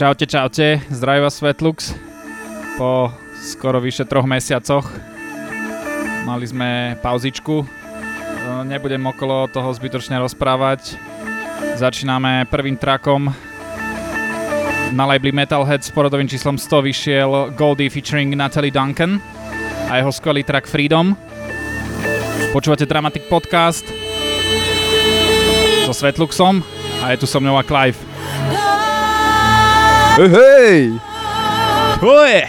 Čaute, zdraví vás Svetlux. Po skoro vyše 3 mesiacoch mali sme pauzičku. Nebudem okolo toho zbytočne rozprávať. Začíname prvým trackom. Na labeli Metalheads s poradovým číslom 100 vyšiel Goldie featuring Natalie Duncan a jeho skvelý track Freedom. Počúvate Dramatic Podcast so Svetluxom a je tu so mnou a Clive. Hej! Čo je?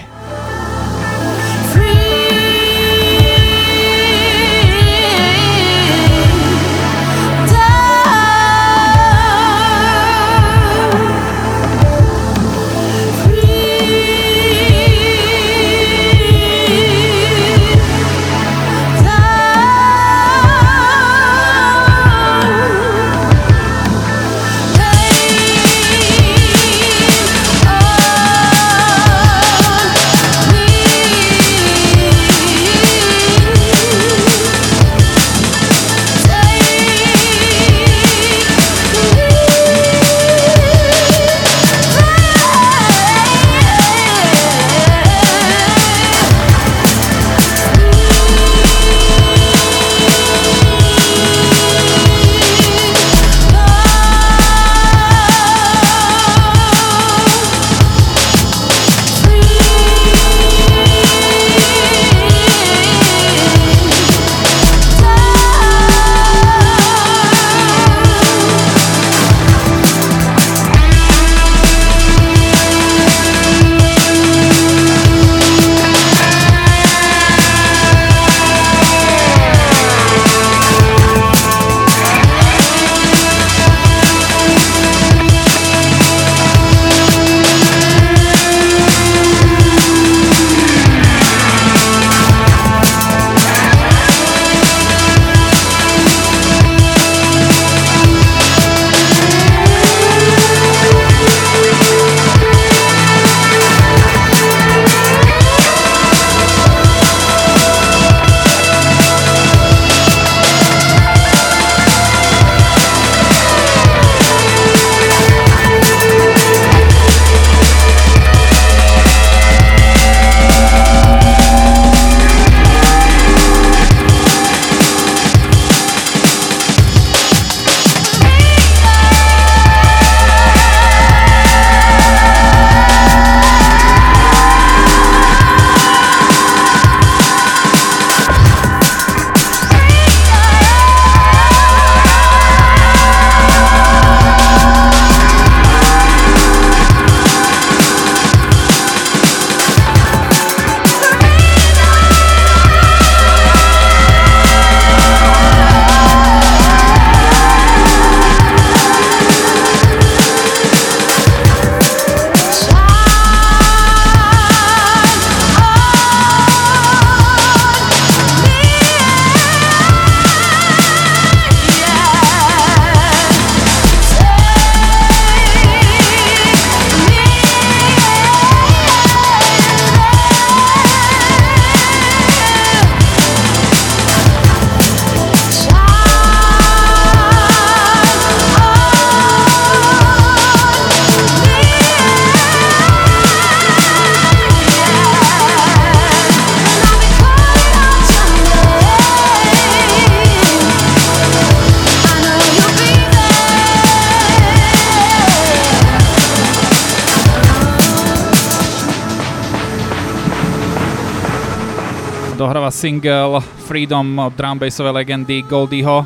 Dohráva single Freedom od drumbassovej legendy Goldieho,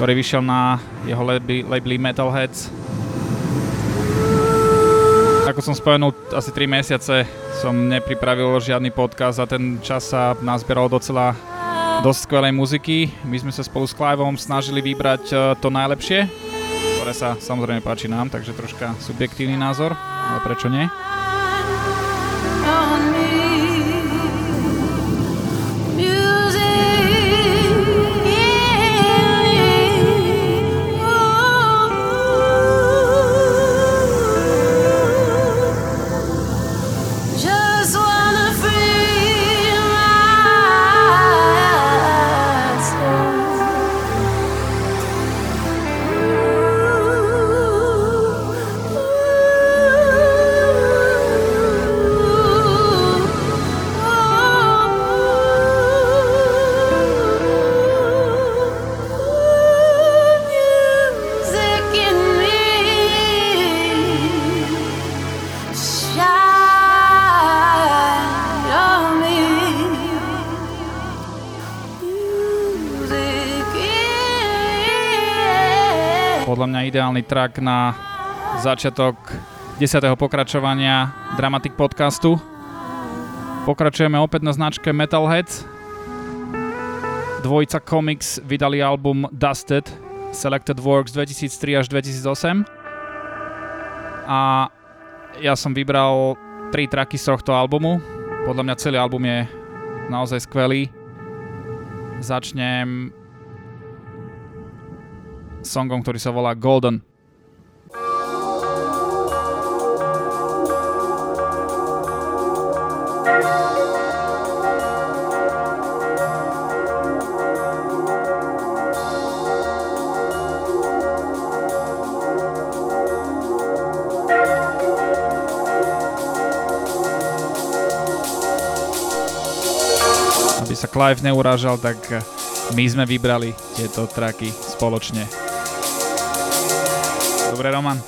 ktorý vyšiel na jeho labeli Metalheads. Ako som spomenul, asi 3 mesiace som nepripravil žiadny podcast a ten čas sa nazbieralo docela dosť skvelej muziky. My sme sa spolu s Cliveom snažili vybrať to najlepšie, ktoré sa samozrejme páči nám, takže troška subjektívny názor, ale prečo nie? podľa mňa ideálny track na začiatok 10. pokračovania Dramatic Podcastu. Pokračujeme opäť na značke Metalheads. Dvojica Comix vydali album Dusted, Selected Works 2003 až 2008. A ja som vybral 3 tracky z tohto albumu. Podľa mňa celý album je naozaj skvelý. Začnem songom, ktorý sa volá Golden. Aby sa Clive neurážal, tak my sme vybrali tieto tracky spoločne. Dobre, Roman.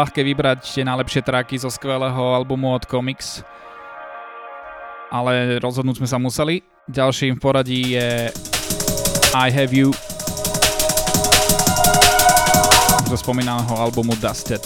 ľahké vybrať tie najlepšie tracky zo skvelého albumu od Comix, ale rozhodnúť sme sa museli. Ďalším v poradí je I Have You zo spomínaného albumu Dusted.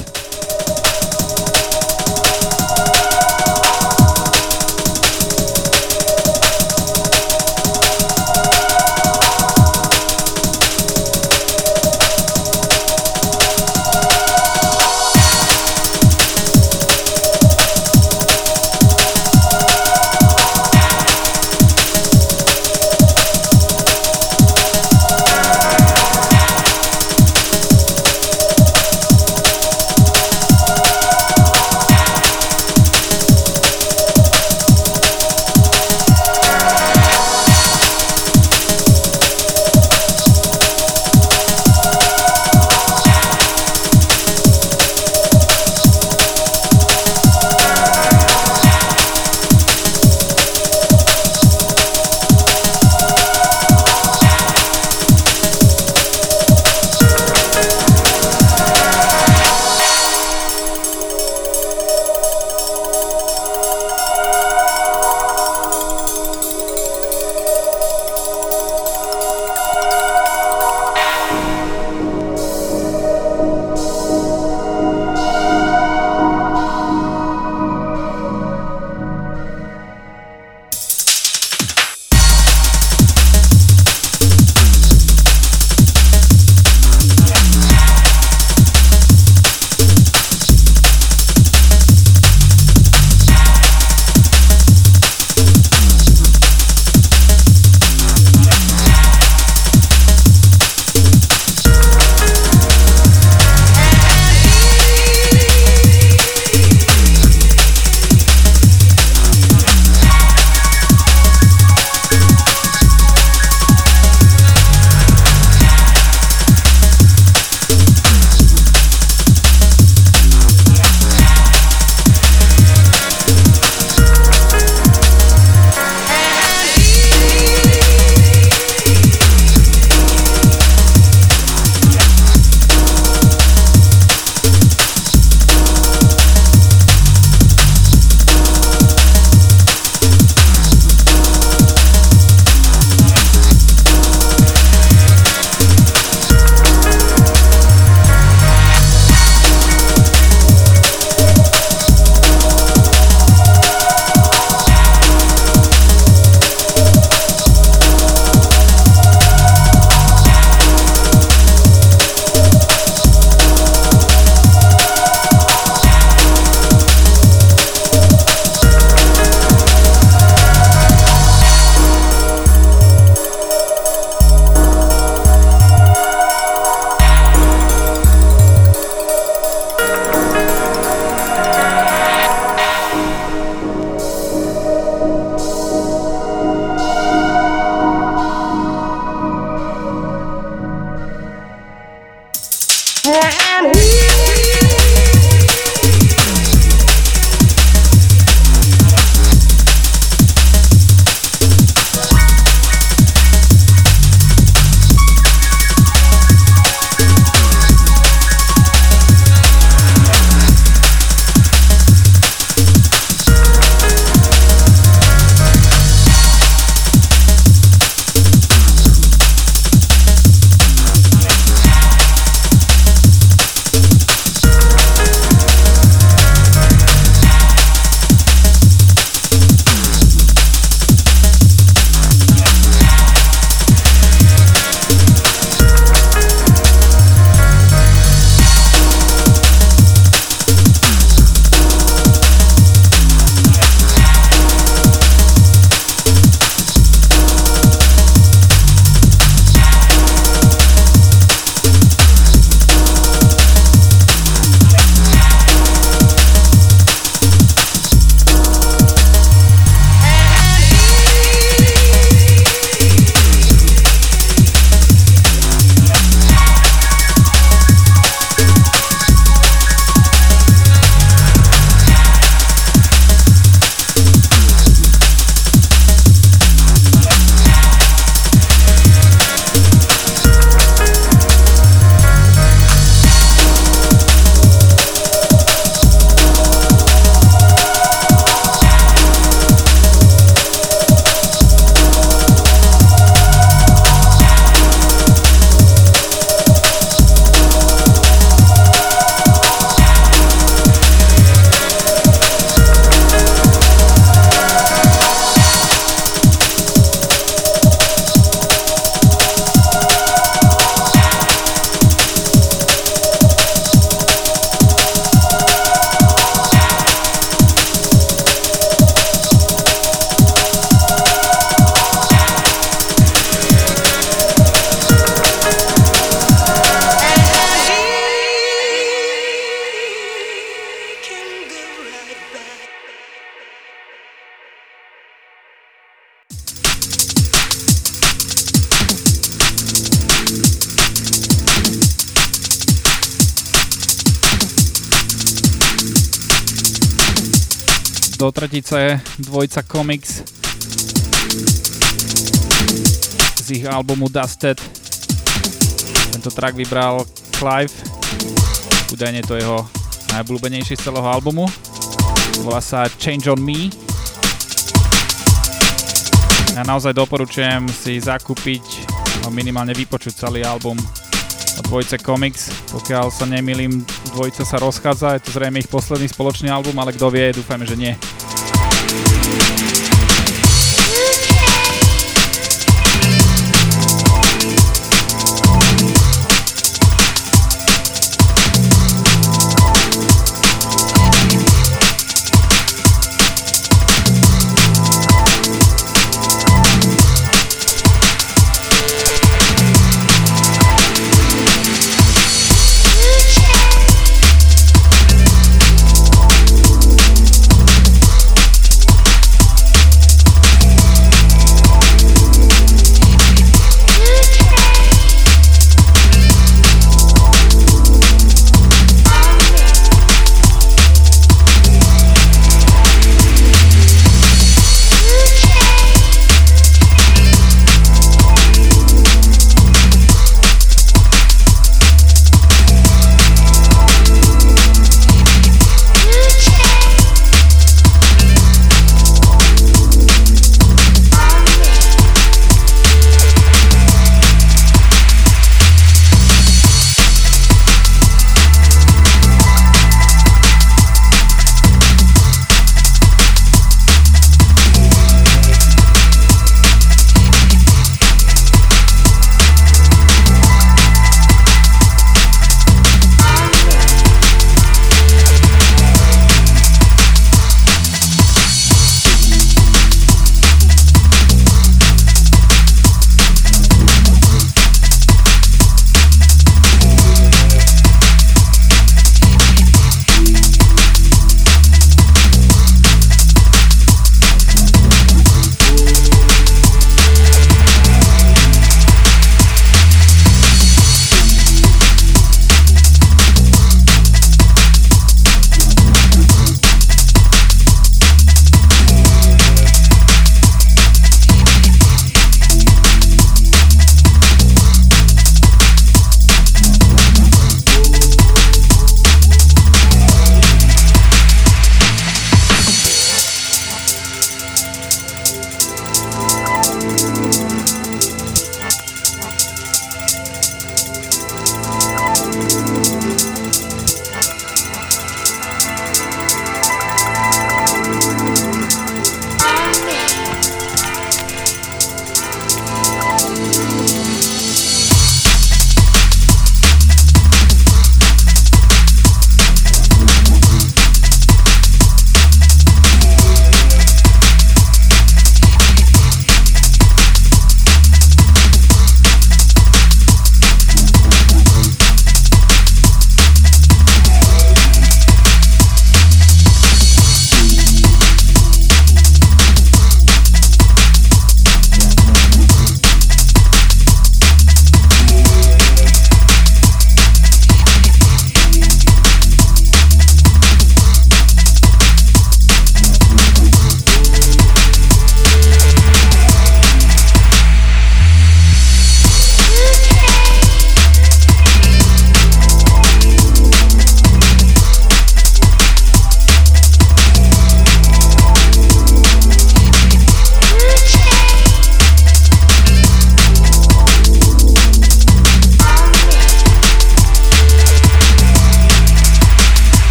do tretice dvojica Comix z ich albumu Dusted. Tento track vybral Clive, údajne to jeho najobľúbenejší z celého albumu. Volá sa Change on Me. Ja naozaj doporučujem si zakúpiť a minimálne vypočuť celý album od dvojice Comix. Pokiaľ sa nemýlim, dvojica sa rozchádza, je to zrejme ich posledný spoločný album, ale kto vie, dúfame, že nie.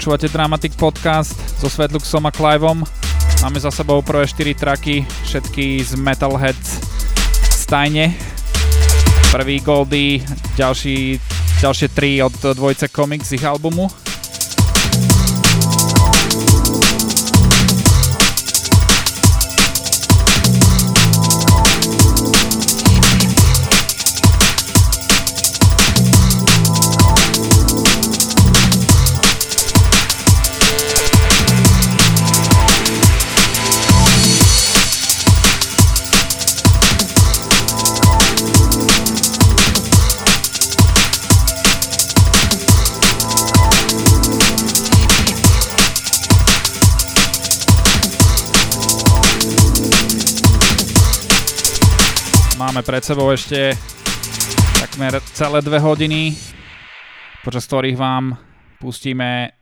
Počúvate Dramatic Podcast so Svetluxom a Cliveom. Máme za sebou prvé 4 tracky, všetky z Metalheads stajne. Prvý Goldie, ďalšie 3 od dvojice Comix z ich albumu. Máme pred sebou ešte takmer celé 2 hodiny, počas ktorých vám pustíme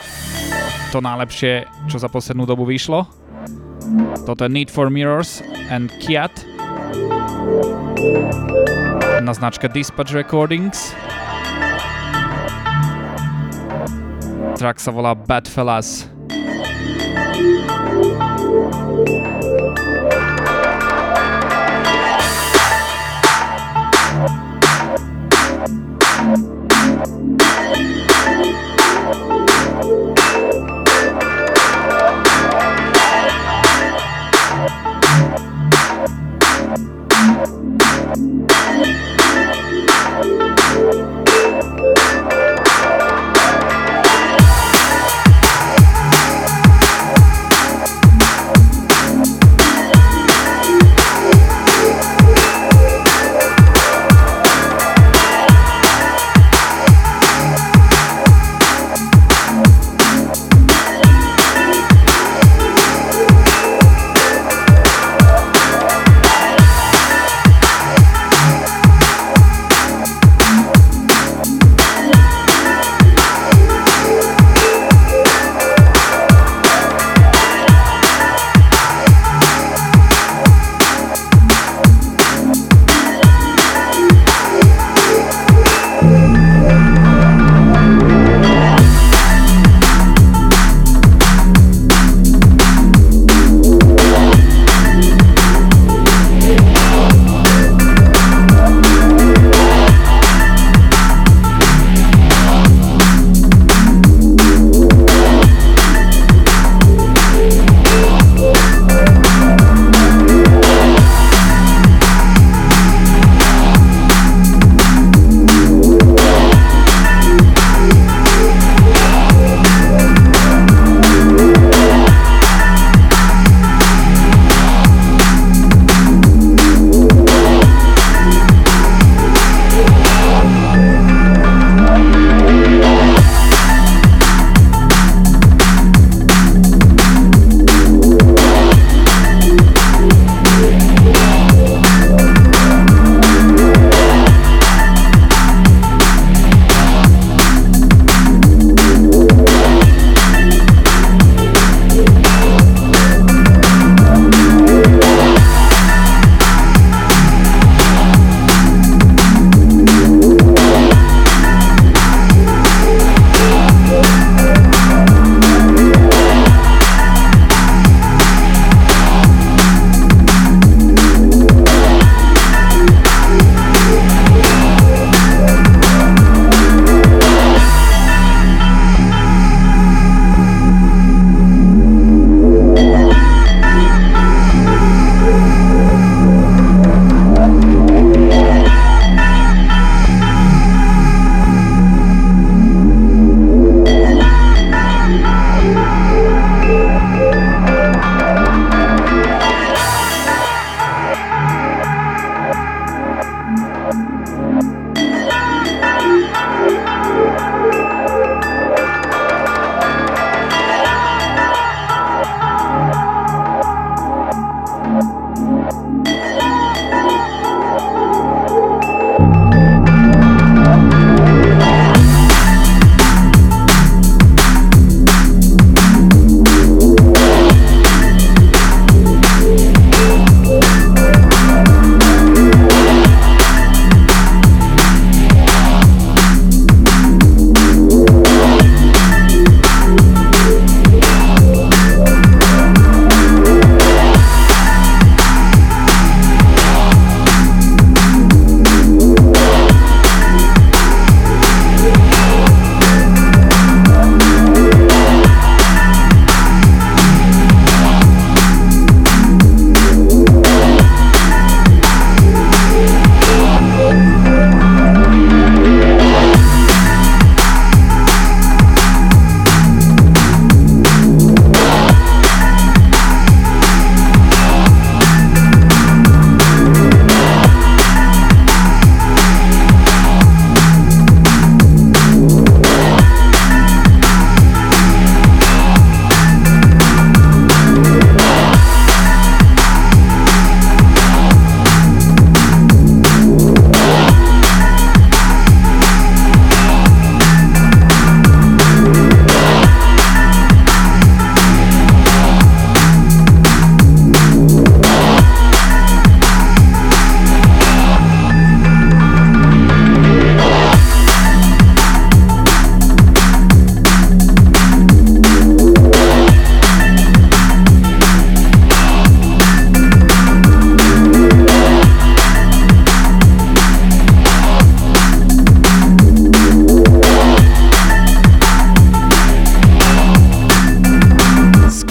to najlepšie, čo za poslednú dobu vyšlo. Toto je Need for Mirrors and Kiat na značke Dispatch Recordings. Track sa volá Badfellas.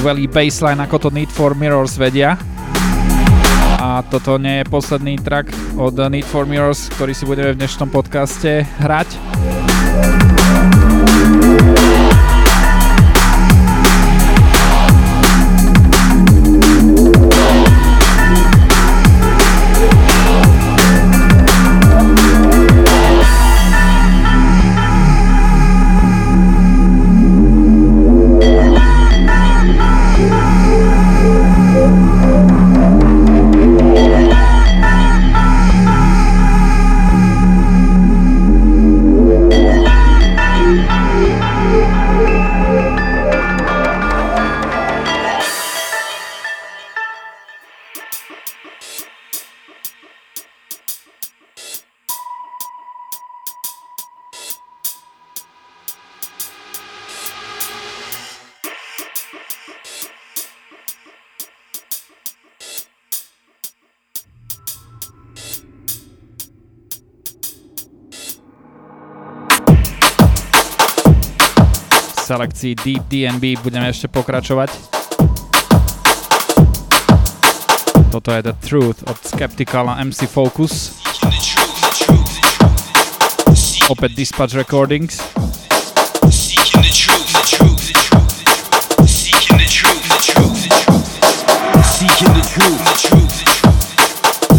skvelý bassline, ako to Need for Mirrors vedia. A toto nie je posledný track od Need for Mirrors, ktorý si budeme v dnešnom podcaste hrať. Selekcii Deep D&B budeme ešte pokračovať. Toto je The Truth od Skeptical a MC Focus. Opäť Dispatch Recordings.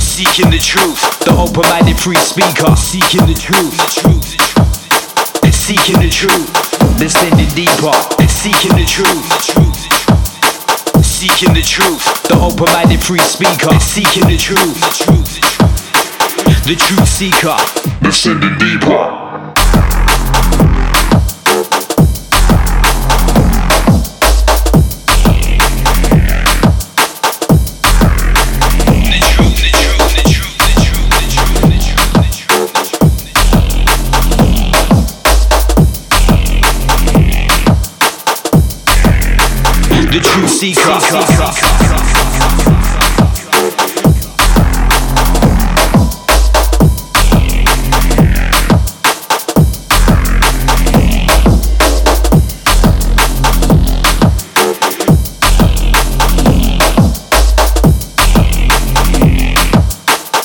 Seeking the truth, the open-minded free speaker. Seeking the truth, it's seeking the truth. Descending deeper and seeking the truth. Seeking the truth. The open-minded free speaker and seeking the truth. The truth seeker. Descending deeper. The truth seeker.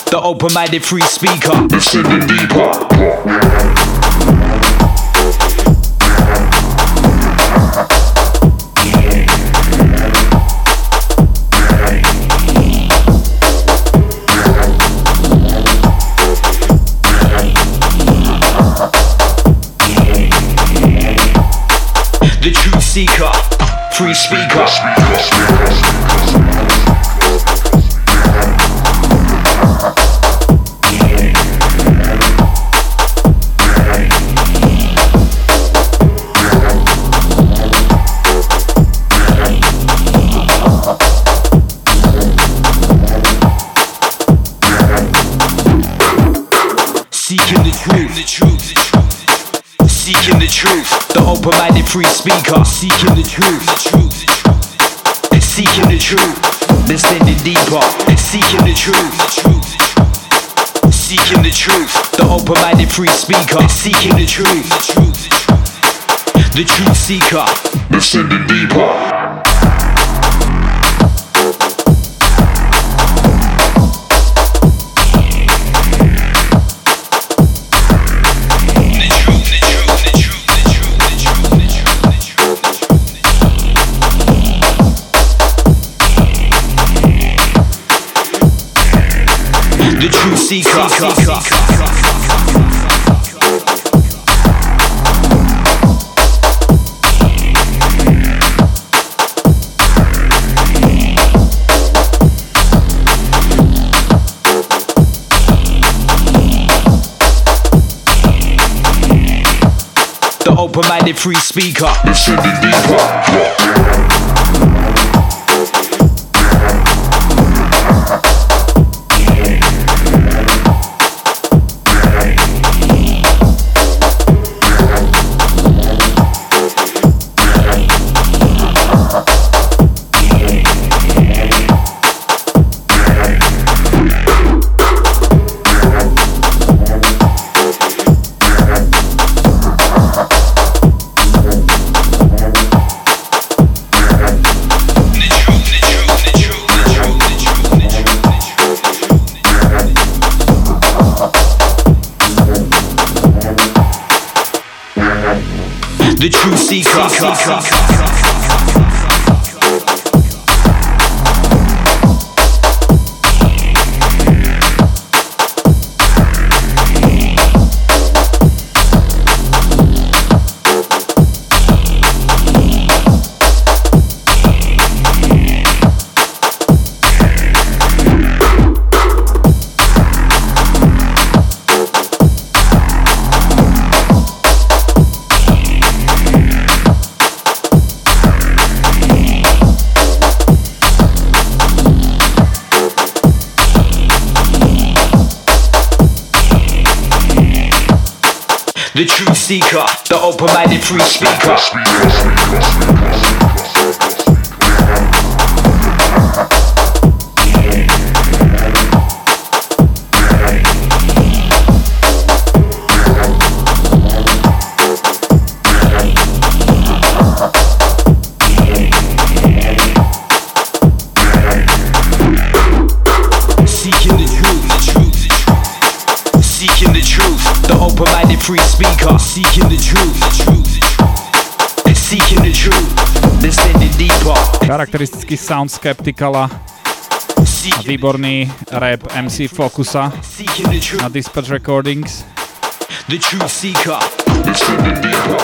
The open-minded free speaker. It's in the deeper. The truth seeker, free speaker. Seeking the truth. Seeking the truth, the open-minded free speaker. Seeking the truth, and seeking the truth. Descending deeper, and seeking the truth. Seeking the truth, the open-minded free speaker. Seeking the truth, the truth seeker. Descending deeper. The truth seeker. The open-minded free speaker. It's in the deeper. the true seeker. The truth seeker, the open-minded free speaker. Free speaker, seeking the truth, seeking the truth, descending deeper. Charakteristický sound Skepticala a výborný rap MC Focusa na Dispatch Recordings. The truth seeker, descending deeper.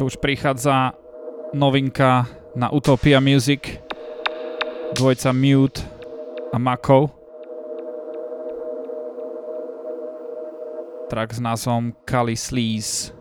Tu už prichádza novinka na Utopia Music, dvojca Mute a Mako. Track s názvom Kali Sleaze.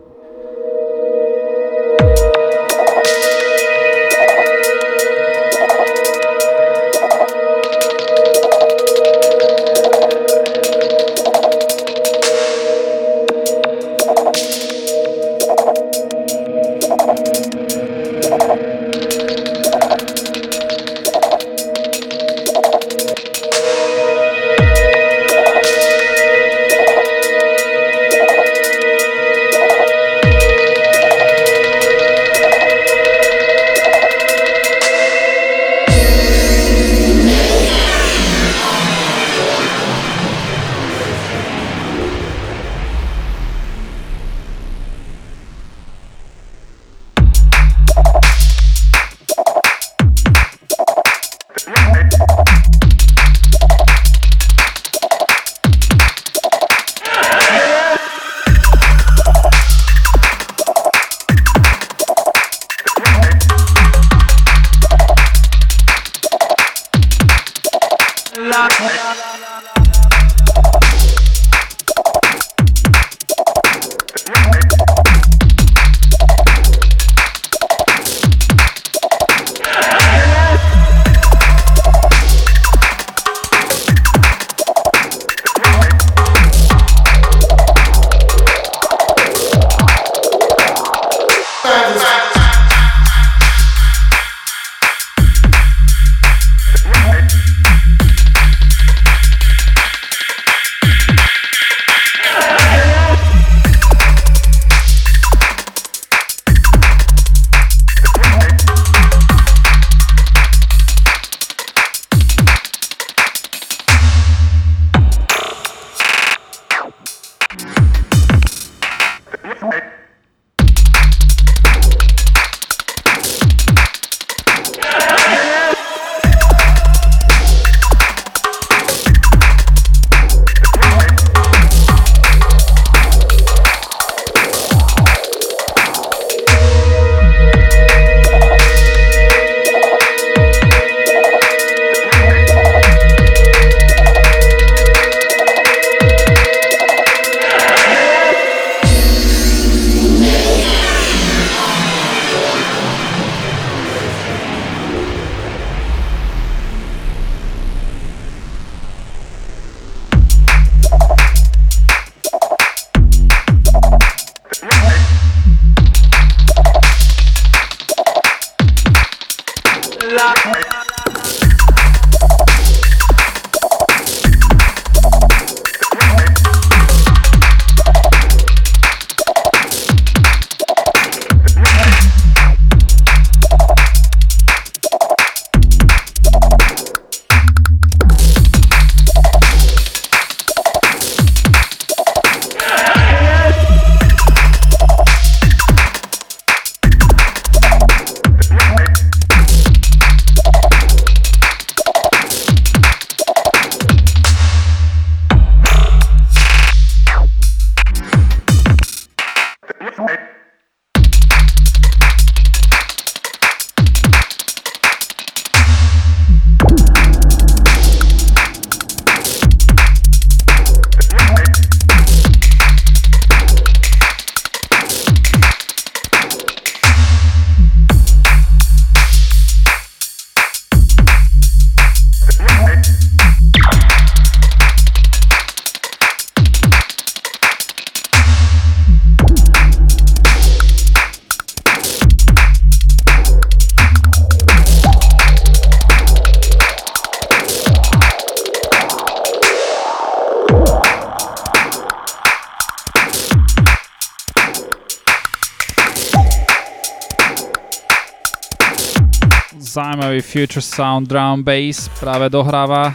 zaujímavý future sound drum bass práve dohráva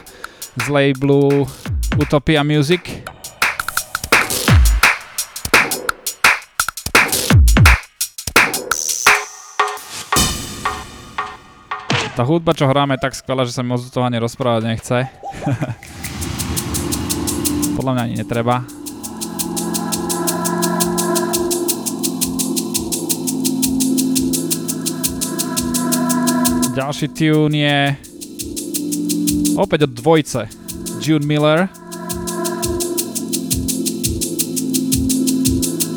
z labelu Utopia Music. Tá hudba, čo hráme, je tak skvelá, že sa mi moc do toho ani rozprávať nechce. Podľa mňa ani netreba. Ďalší tune je opäť od dvojce June Miller.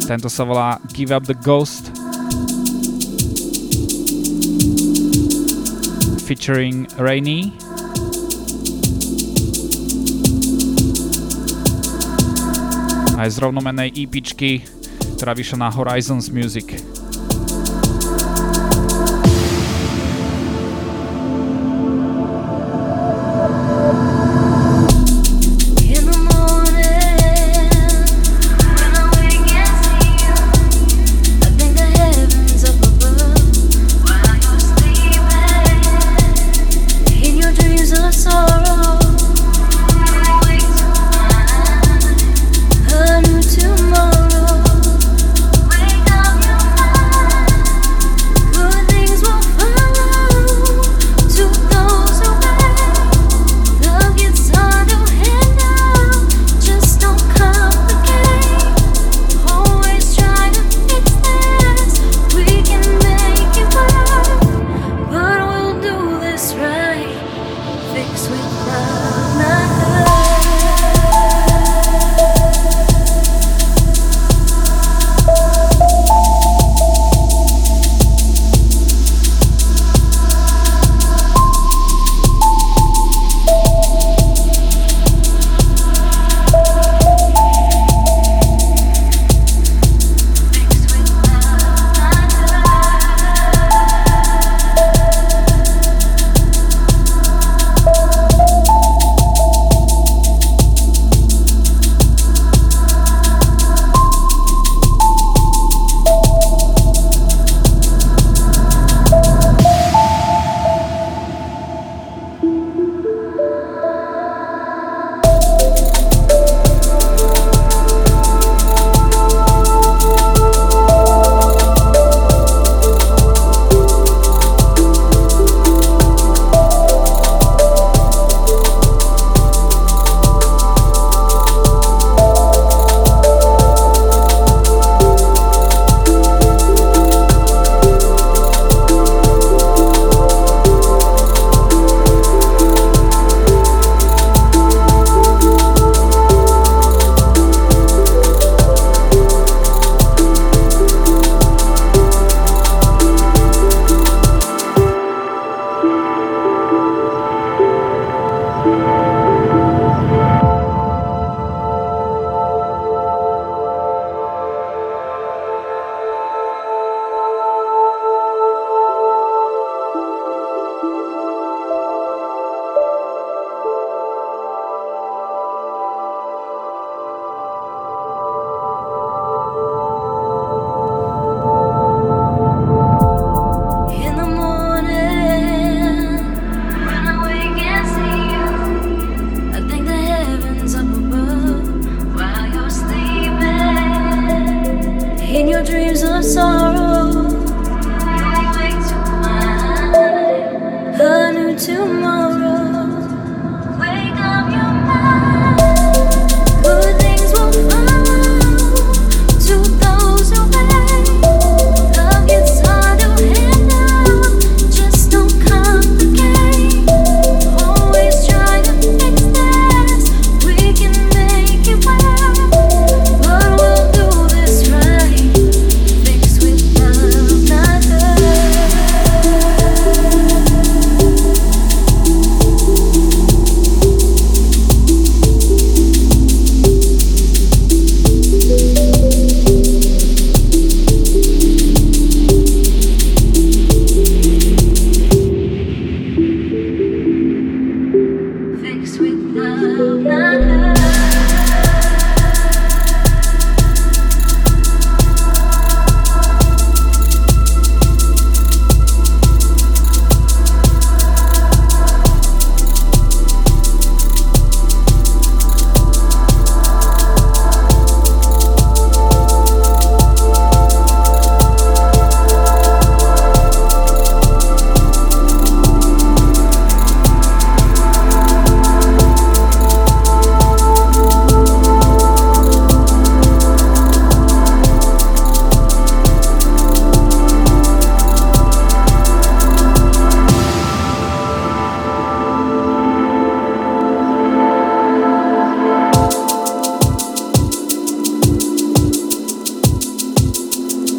Tento sa volá Give Up The Ghost, featuring Rainy. Aj z rovnomenej EPčky, ktorá vyšla na Horizons Music.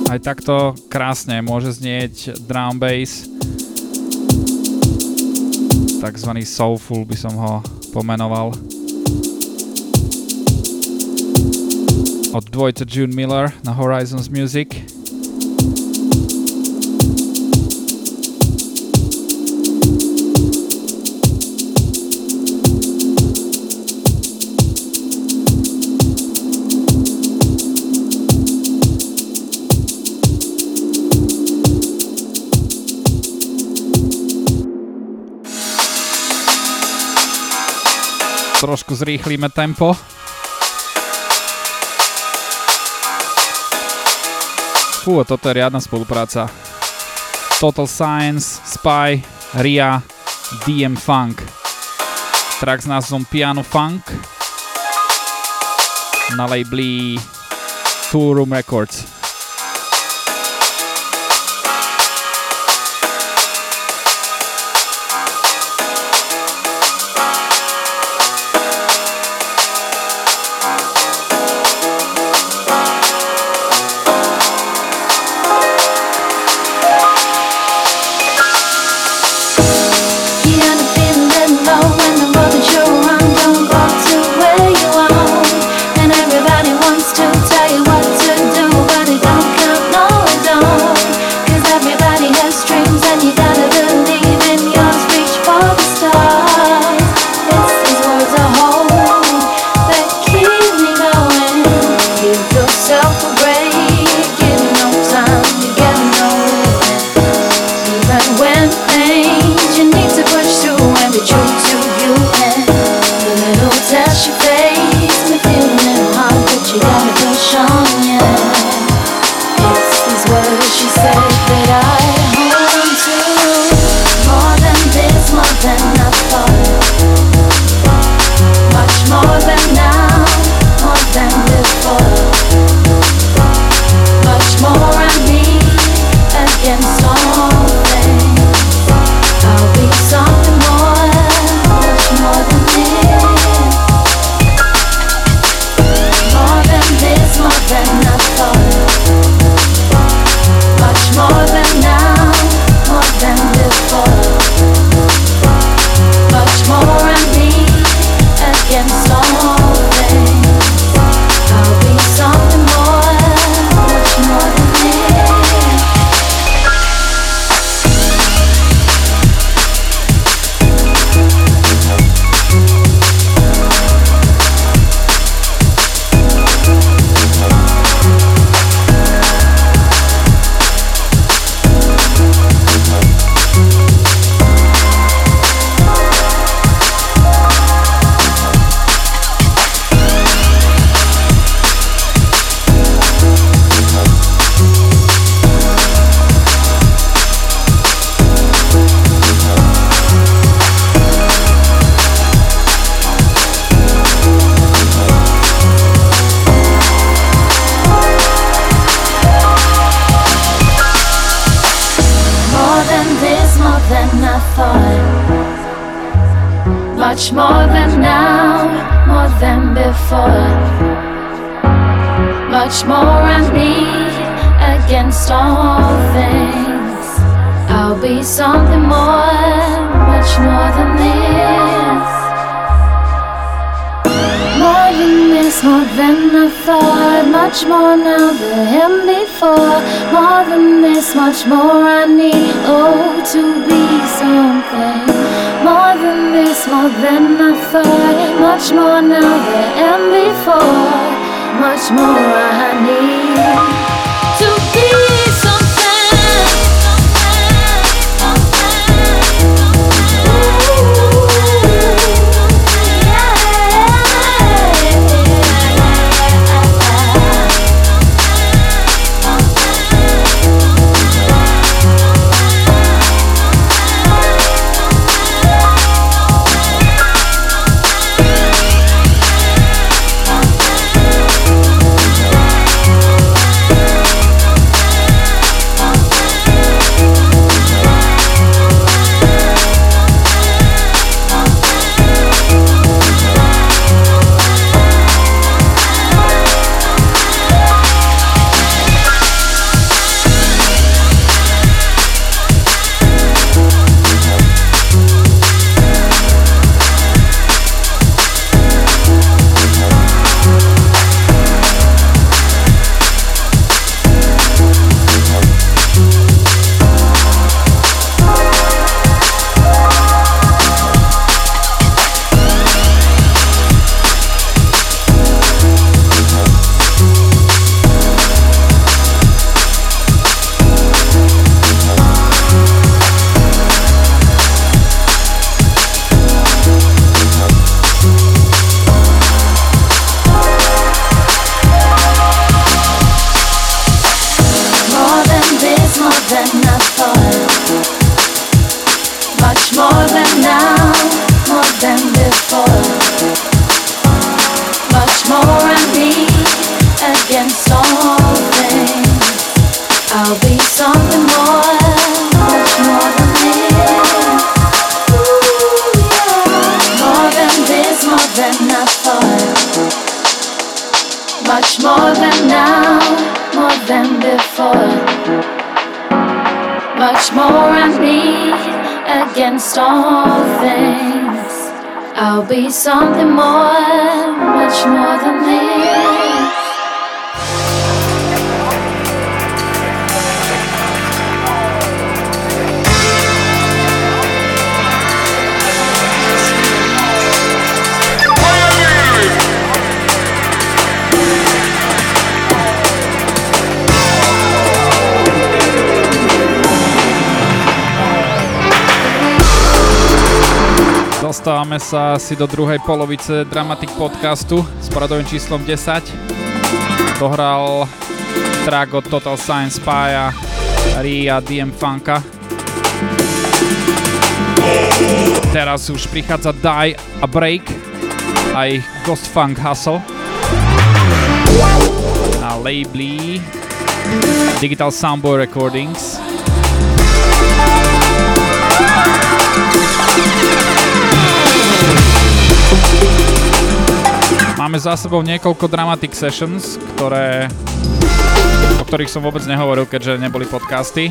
Aj takto krásne môže znieť drum bass. Takzvaný soulful by som ho pomenoval. Od dvojce June Miller na Horizons Music. Trošku zrýchlíme tempo. Fú, toto je riadna spolupráca. Total Science, Spy, Ria, DM Funk. Track s názvom Piano Funk na labeli Two Room Records. more than now, more than before. Much more I need against all things. I'll be something more, much more than this. Dostávame sa asi do druhej polovice Dramatic Podcastu s poradovým číslom 10. Dohral track od Total Science, Spy, Ria, DM Funka. Teraz už prichádza Die a Break a ich Ghost Funk Hustle. Na labeli Digital Soundboy Recordings. Máme za sebou niekoľko Dramatic Sessions, o ktorých som vôbec nehovoril, keďže neboli podcasty.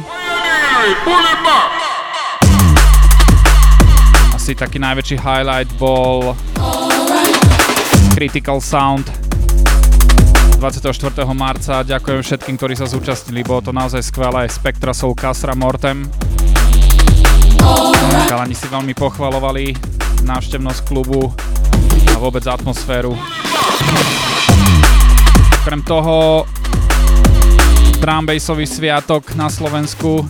Asi taký najväčší highlight bol Critical Sound 24. marca. Ďakujem všetkým, ktorí sa zúčastnili, bolo to naozaj skvelé. Spectra Soul, Kasra, Mortem. Kalani si veľmi pochvalovali návštevnosť klubu a vôbec atmosféru. Krem toho Drumbassový sviatok na Slovensku,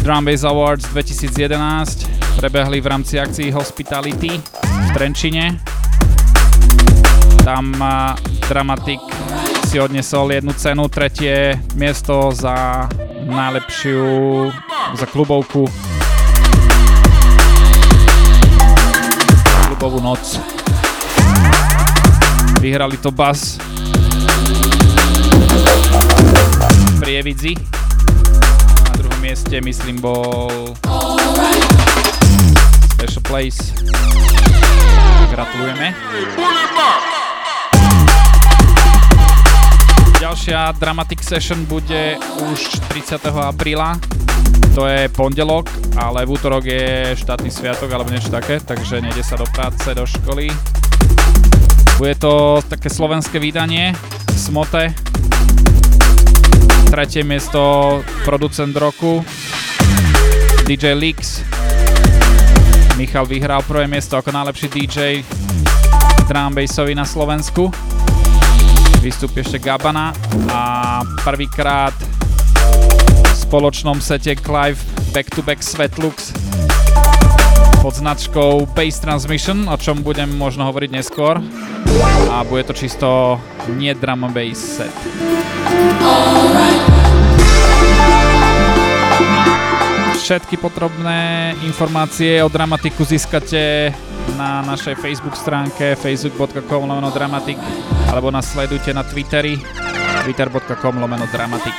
Drumbass Awards 2011, prebehli v rámci akcií Hospitality v Trenčine. Tam Dramatik si odnesol jednu cenu, tretie miesto za najlepšiu za klubovú noc. Vyhrali to Bas v Prievidzi. Na druhom mieste myslím bol Special Place. Gratulujeme. Ďalšia Dramatic Session bude už 30. apríla. To je pondelok, ale v útorok je štátny sviatok alebo niečo také, takže nejde sa do práce, do školy. Bude to také slovenské vydanie Smote. Tretie miesto producent roku DJ Leaks. Michal vyhral prvé miesto ako najlepší DJ Drumbassový na Slovensku. Vystúpi ešte Gabana a prvýkrát v spoločnom sete Clive back to back Svetlux pod značkou Base Transmission, o čom budem možno hovoriť neskôr. A bude to čisto nie drum and bass set. Všetky potrebné informácie o Dramatiku získate na našej Facebook stránke facebook.com/Dramatik alebo nás sledujte na Twitteri twitter.com/Dramatik.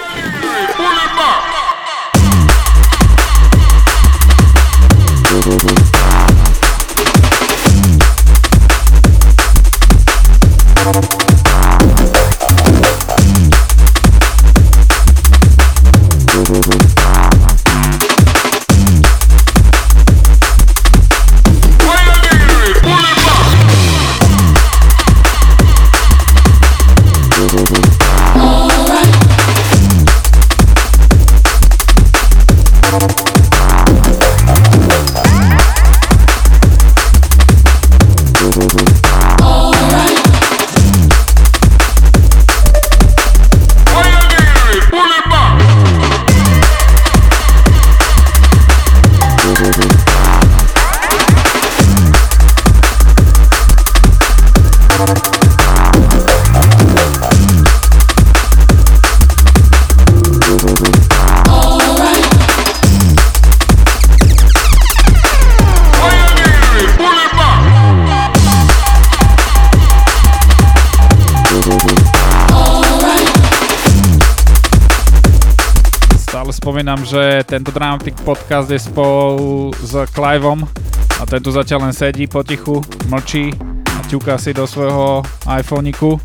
Spomínam, že tento Dramatic Podcast je spolu s Cliveom a ten tu zatiaľ len sedí potichu, mlčí a ťuká si do svojho iPhoniku.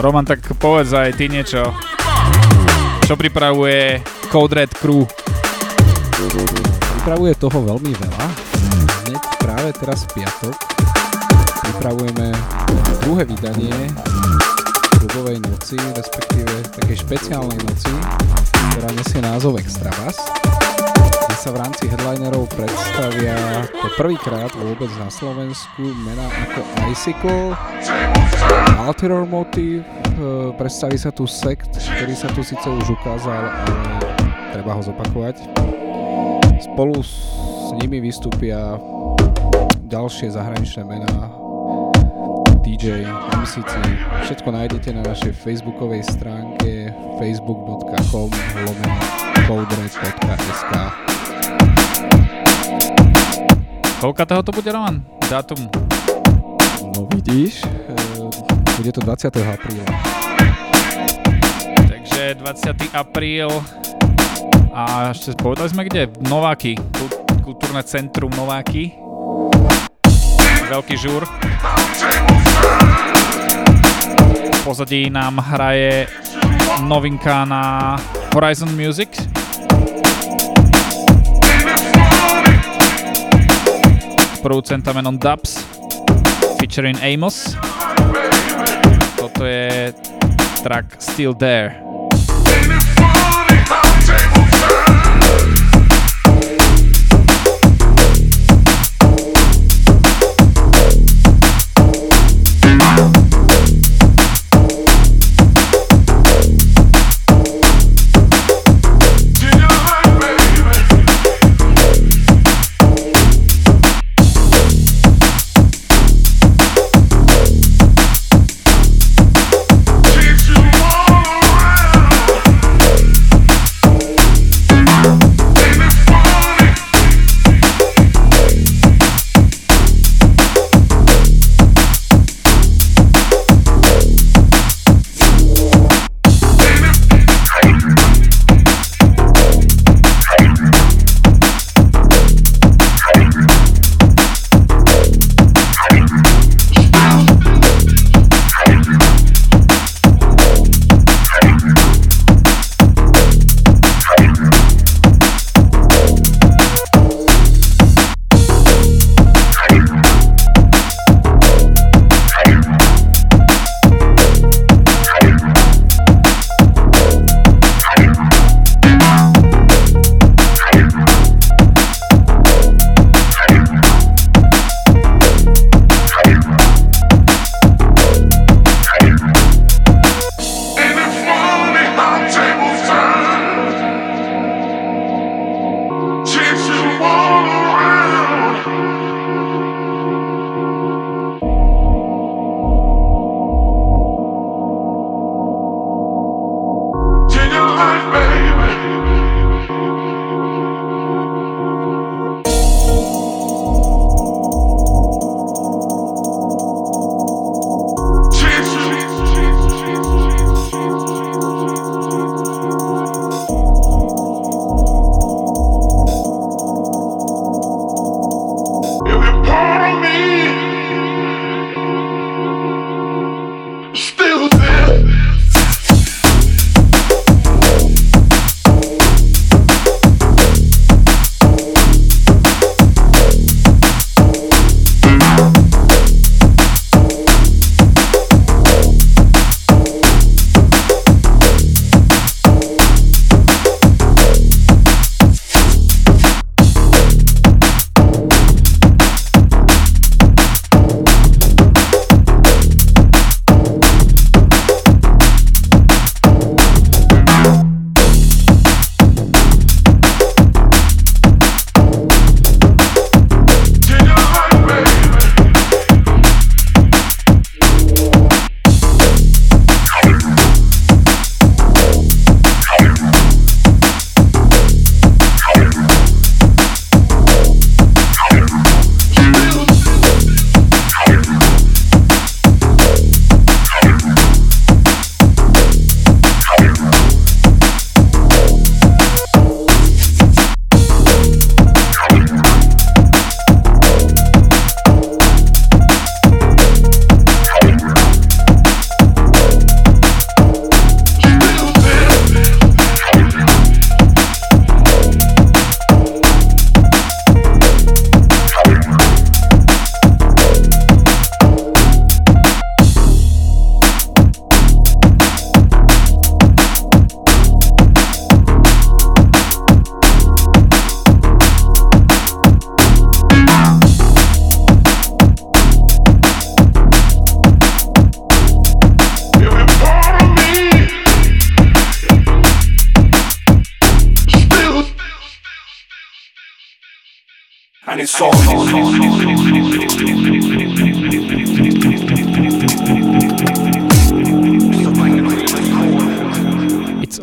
Roman, tak povedz aj ty niečo, čo pripravuje Code Red Crew. Pripravuje toho veľmi veľa. Hneď práve teraz v piatok pripravujeme druhé vydanie klubovej noci, respektíve takej špeciálnej noci, ktorá nesie názov Extravas, kde sa v rámci headlinerov predstavia po prvýkrát vôbec na Slovensku mená ako Icicle, Ulterior Motive, predstaví sa tu Sekt, ktorý sa tu síce už ukázal, ale treba ho zopakovať. Spolu s nimi vystúpia ďalšie zahraničné mená, DJ, MCC, všetko nájdete na našej facebookovej stránke facebook.com/coderedpodcast.sk. Koľka toho to bude, Roman? Dátum? No vidíš, bude to 20. apríla. Takže 20. apríl a ešte povedali sme kde? Nováky, kultúrne centrum Nováky. Veľký žúr. Pozadí nám hraje novinka na Horizons Music. Producenta menom Dubs featuring Amos. Toto je track Still There.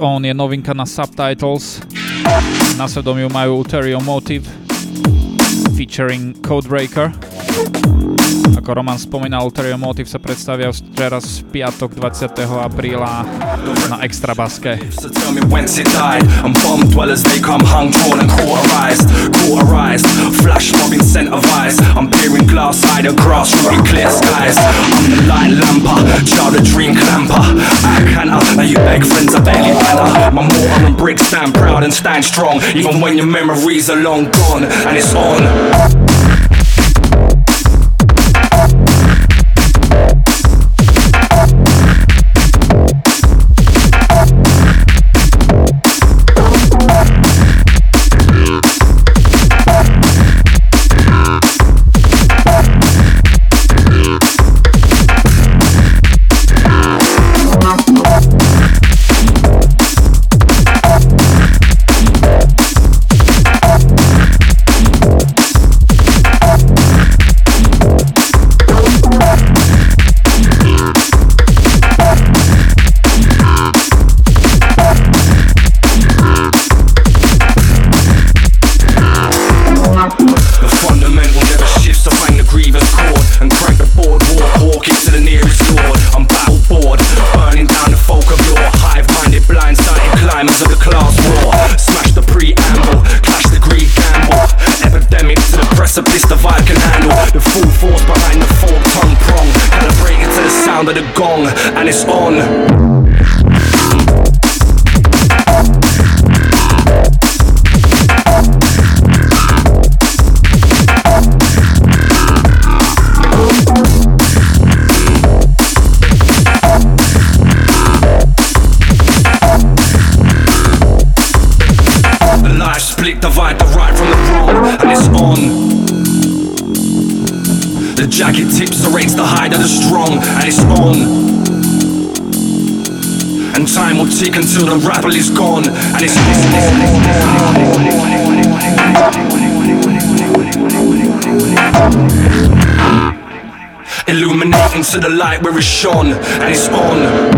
On je novinka na Subtitles. Na svedomiu majú Ulterior Motive featuring Codebreaker. Ako Roman spomínal, Ulterior Motive sa predstavia teraz v piatok 20. apríla na Extra Baske. Under the gong and it's on. Jacket tips the reins, the hide and the strong, and it's on. And time will tick until the rabble is gone, and it's on. Illuminating to the light where it's shone, and it's on.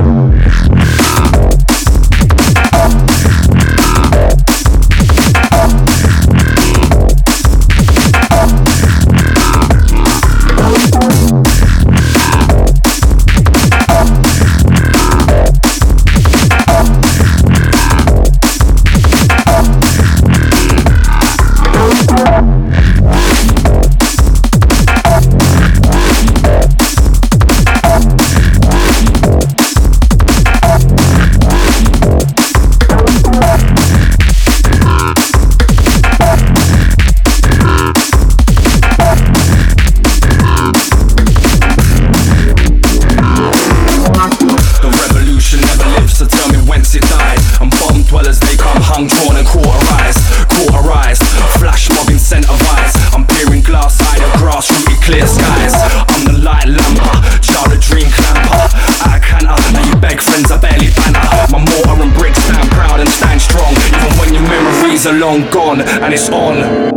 Are long gone and it's on.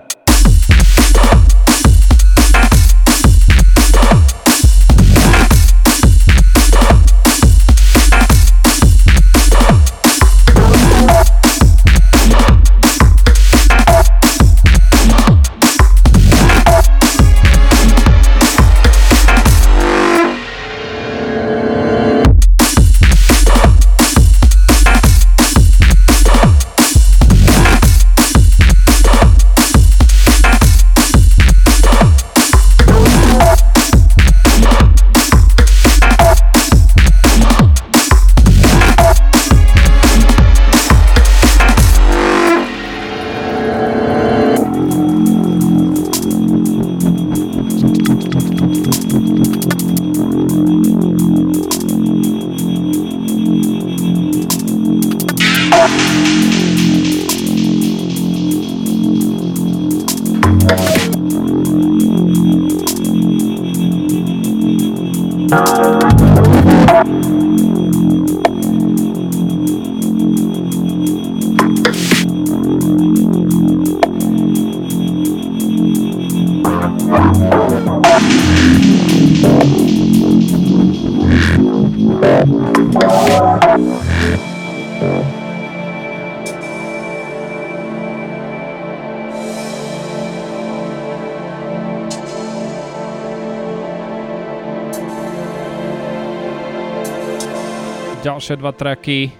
Ďalšie dva tracky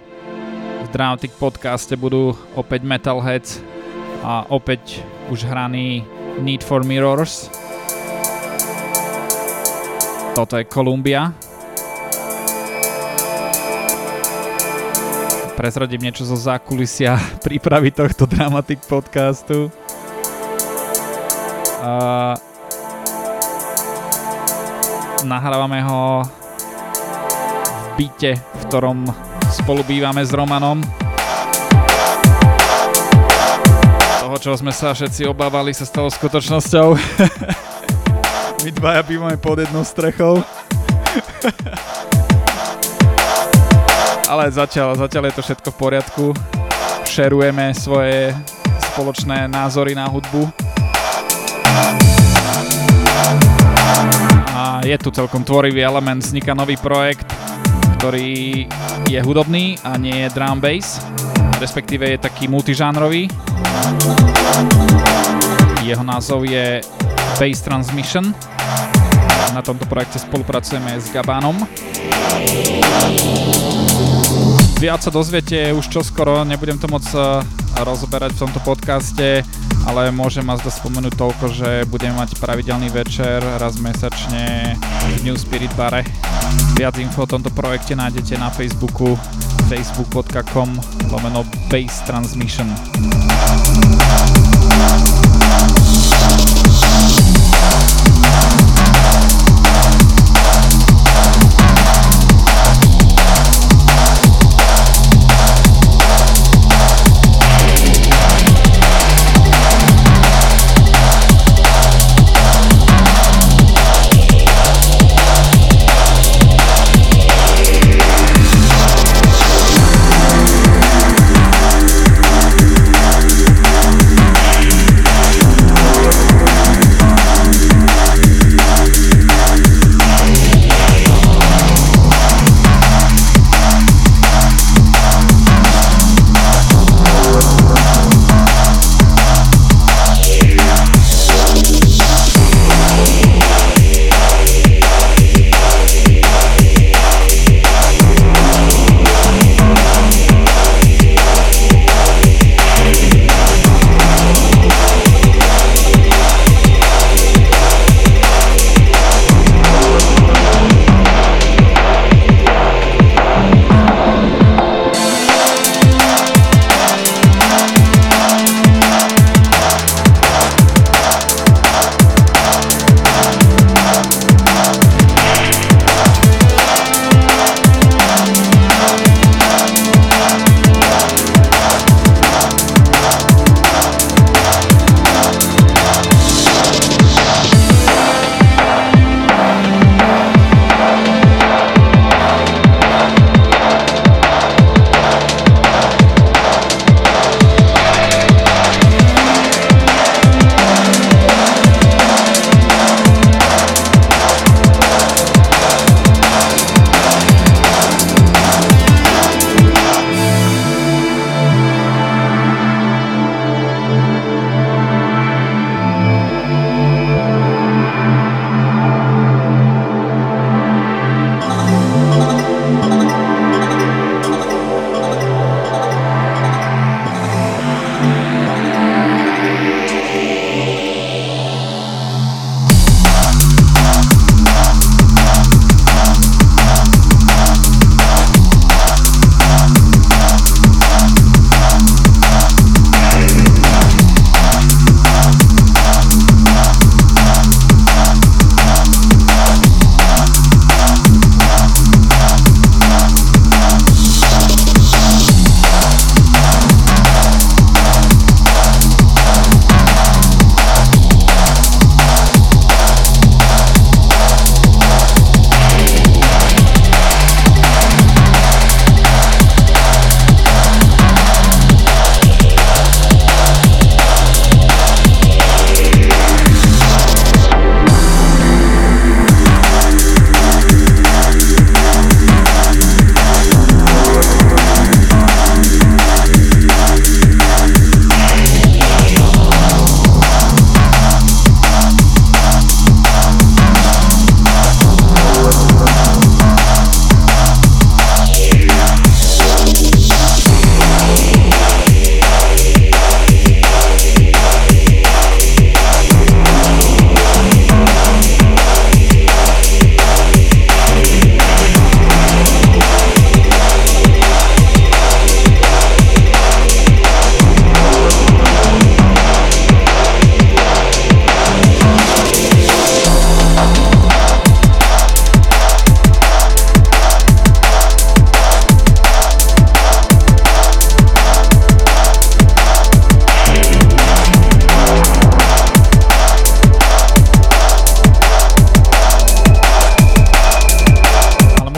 v Dramatic podcaste budú opäť Metalheads a opäť už hraný Need for Mirrors. Toto je Columbia. Prezradím niečo zo zákulisia prípravy tohto Dramatic podcastu. Nahrávame ho v byte, v ktorom spolu bývame s Romanom. Toho, čo sme sa všetci obávali, sa stalo skutočnosťou. My dvaja bývame pod jednou strechou. Ale zatiaľ je to všetko v poriadku. Šerujeme svoje spoločné názory na hudbu. A je tu celkom tvorivý element, vzniká nový projekt, ktorý je hudobný a nie je drum bass, respektíve je taký multižánrový. Jeho názov je Base Transmission. Na tomto projekte spolupracujeme s Gabanom. Viac sa dozviete už čoskoro, nebudem to moc rozoberať v tomto podcaste, ale môžem vás spomenúť toľko, že budeme mať pravidelný večer raz mesačne v New Spirit bare. Viac info o tomto projekte nájdete na Facebooku facebook.com/Base Transmission.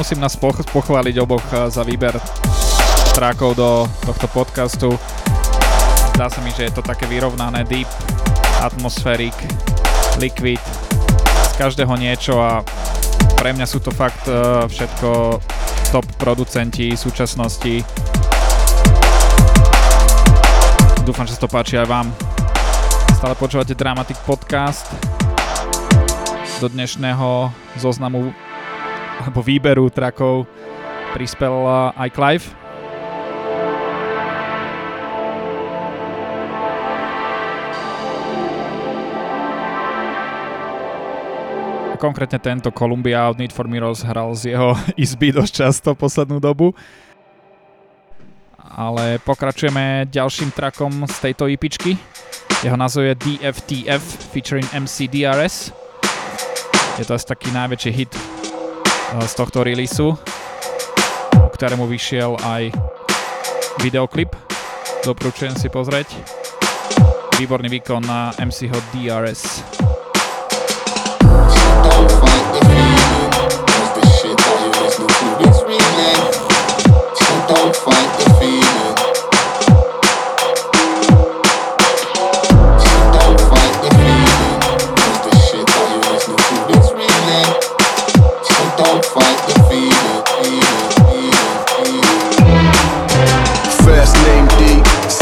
musím nás pochváliť oboch za výber trackov do tohto podcastu. Zdá sa mi, že je to také vyrovnané, deep, atmospheric, liquid, z každého niečo a pre mňa sú to fakt všetko top producenti súčasnosti. Dúfam, že sa to páči aj vám. Stále počúvate Dramatic Podcast. Do dnešného zoznamu alebo výberu trackov prispel aj Clive. Konkrétne tento Columbia od Need for Mirrors hral z jeho izby dosť často poslednú dobu. Ale pokračujeme ďalším trackom z tejto EPčky. Jeho názov je DFTF featuring MCDRS. Je to asi taký najväčší hit z tohto releaseu, ktorému vyšiel aj videoklip. Doporučujem si pozrieť. Výborný výkon na MCho DRS.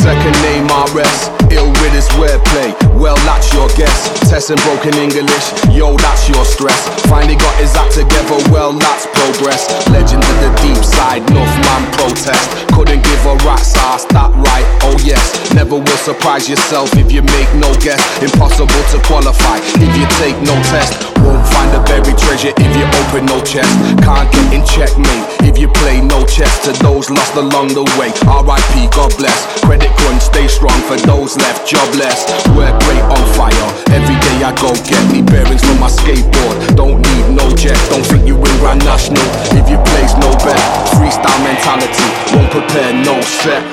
Second name RS, ill with his wordplay. Well, that's your guess. Testing broken English, yo, that's your stress. Finally got his act together, well, that's progress. Legend of the deep side, North man protest. Couldn't give a rat's ass, that right, oh yes. Never will surprise yourself if you make no guess. Impossible to qualify if you take no test. Won't find a buried treasure if you open no chest. Can't get in checkmate if you play no chess. To those lost along the way, RIP, God bless. Credit crunch, stay strong for those left jobless. Work rate on fire, every day I go get me bearings for my skateboard. Don't need no jet, don't think you win Grand National if you place no bet. Freestyle mentality, won't prepare no set.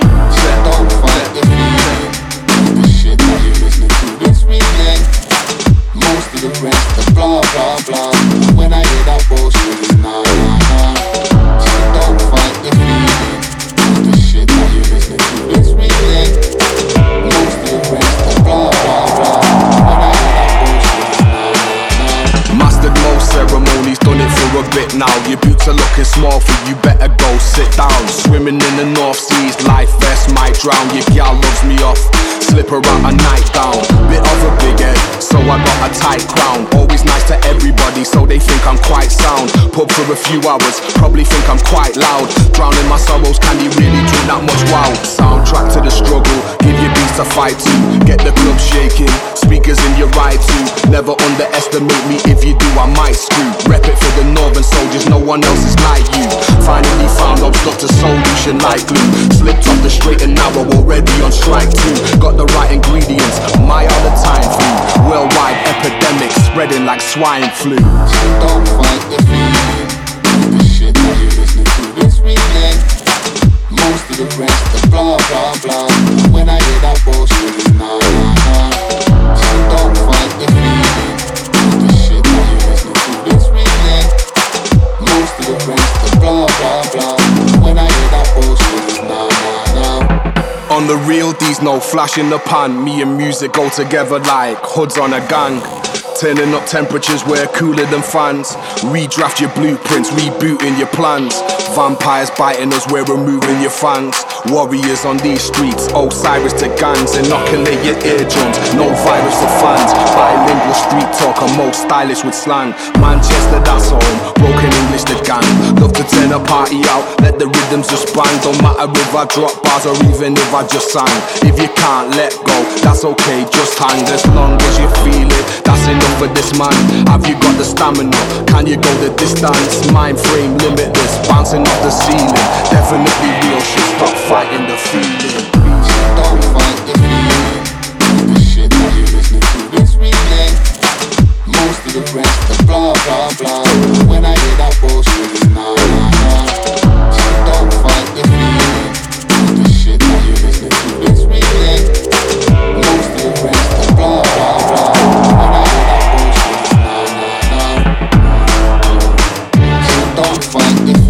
Don't fight the feeling, the shit that you listen to is reeling. Most of the rest, the blah blah blah. When I hear that bullshit, it's nah nah nah. Don't fight the feeling, the shit that you listen to is reeling. Most of the rest, the blah blah blah. When I hear that bullshit, it's nah nah nah. Mastered most ceremonies, done it for a bit now. Your boots are looking small for you, better go sit down. Swimming in the North Seas, life vest might drown. Your gal loves me off, slip her out a night down. Bit of a big head, so I got a tight crown. Always nice to everybody, so they think I'm quite sound. Pub for a few hours, probably think I'm quite loud. Drowning my sorrows, can you really do that much wow? Soundtrack to the struggle, give your beats a fight to. Get the club shaking, speakers in your right to. Never underestimate me, if you do I might screw. Rep it for the northern soldiers, no one else is like you. Finally found obstruct a solution like glue. Slipped off the straight and narrow, already on strike two. Got the right ingredients, my other time food. Worldwide epidemic, spreading like swine flu. So don't fight the feeling, the shit that you listen to is reeling. Most of the rest, the blah blah blah. When I hear that bullshit, it's nah nah nah. So don't fight the feeling, the shit that you listen to is reeling. Most of the rest, the blah blah blah. When I hear that bullshit, it's nah nah nah. On the real, these no flash in the pan. Me and music go together like hoods on a gang. Turning up temperatures, we're cooler than fans. Redraft your blueprints, rebooting your plans. Vampires biting us, we're removing your fans. Warriors on these streets, Osiris to Gans. Inoculate your eardrums, no virus to fans. Bilingual street talk, I'm most stylish with slang. Manchester, that's home, broken English the gang. Love to turn a party out, let the rhythms just bang. Don't matter if I drop bars or even if I just sang. If you can't let go, that's okay, just hang. As long as you feel it, that's enough for this man. Have you got the stamina? Can you go the distance? Mind frame limitless, bouncing off the ceiling, definitely real shit. Stop fighting the feeling. Don't fight the feeling. The shit that you listen to is reeling. Most of the rest, the blah blah blah. When I hear that bullshit, it's nah nah nah. So don't fight the feeling. The shit that you listen to is reeling. Most of the rest, the blah blah blah. When I hear that bullshit, it's nah nah nah. So don't fight the feeling.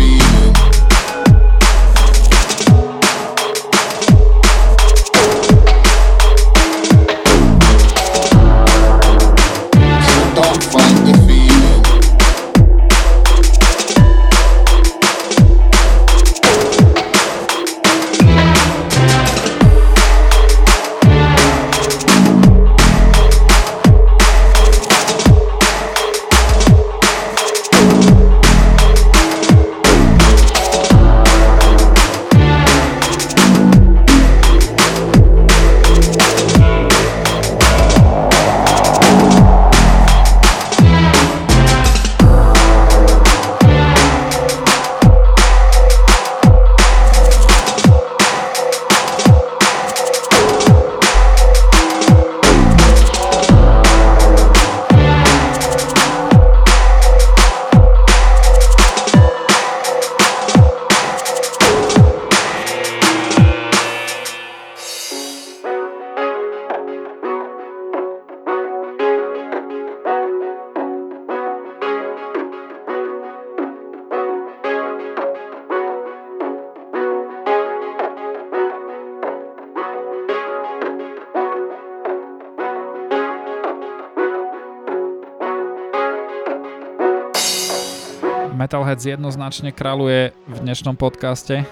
Metalheads jednoznačne kráľuje v dnešnom podcaste.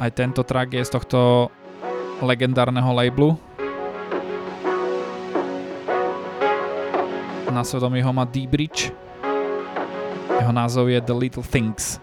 Aj tento track je z tohto legendárneho labelu. Na svedomí ho má D-Bridge. Jeho názov je The Little Things.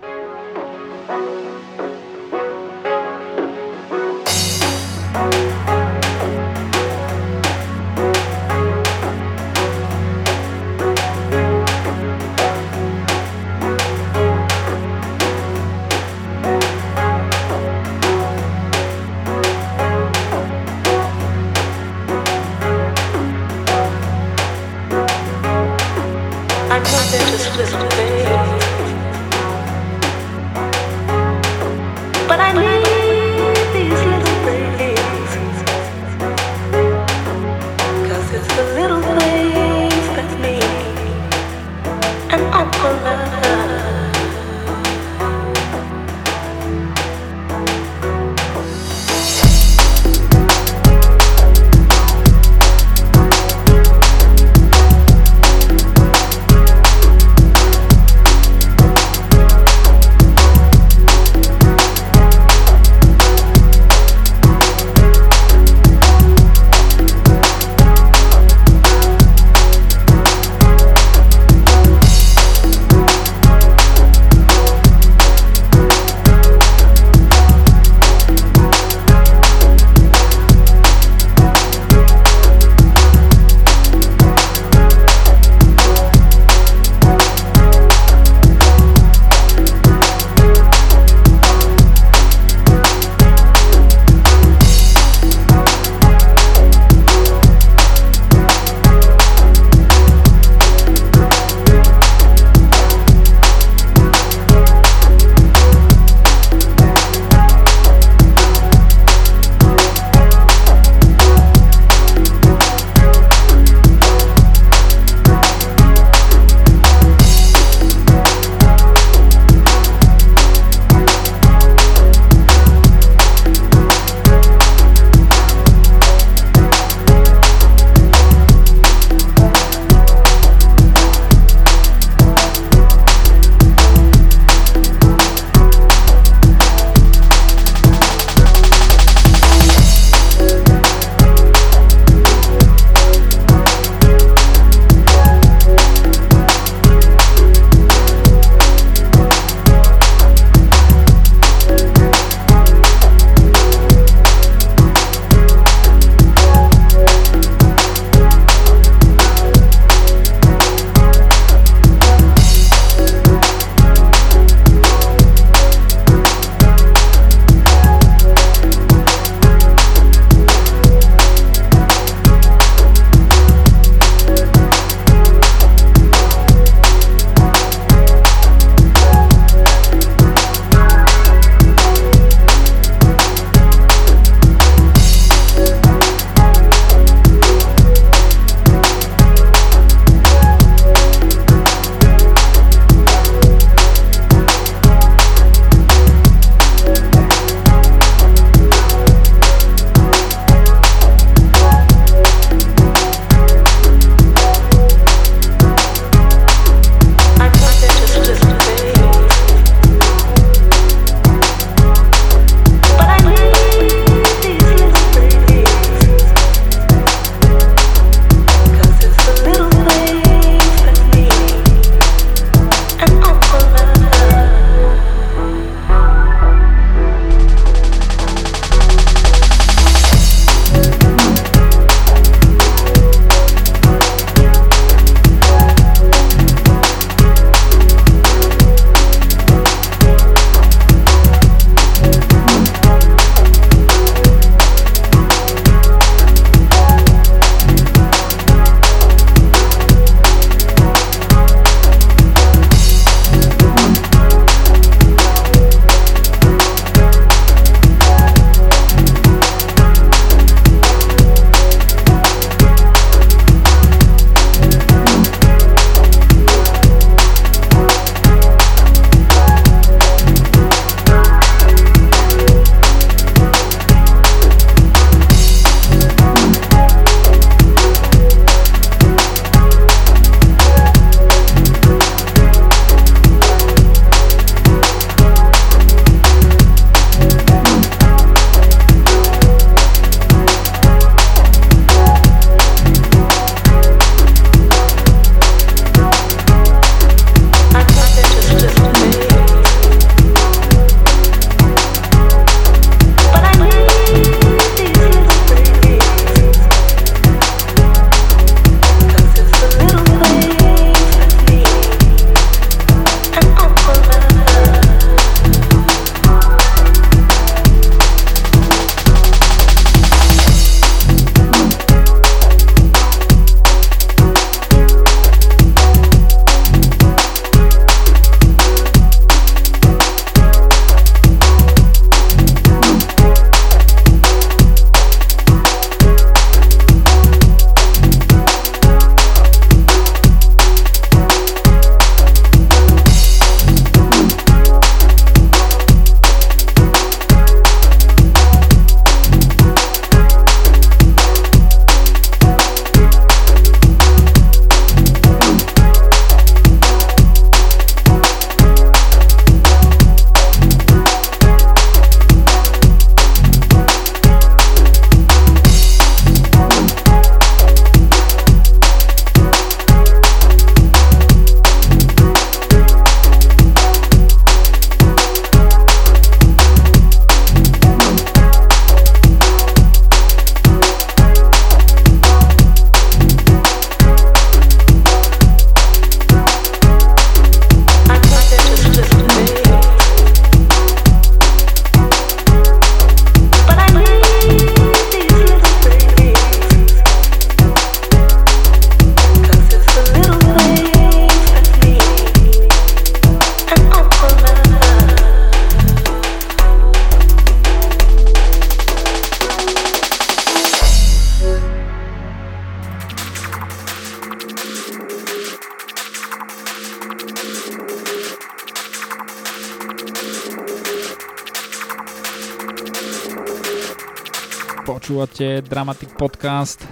Počúvate Dramatic Podcast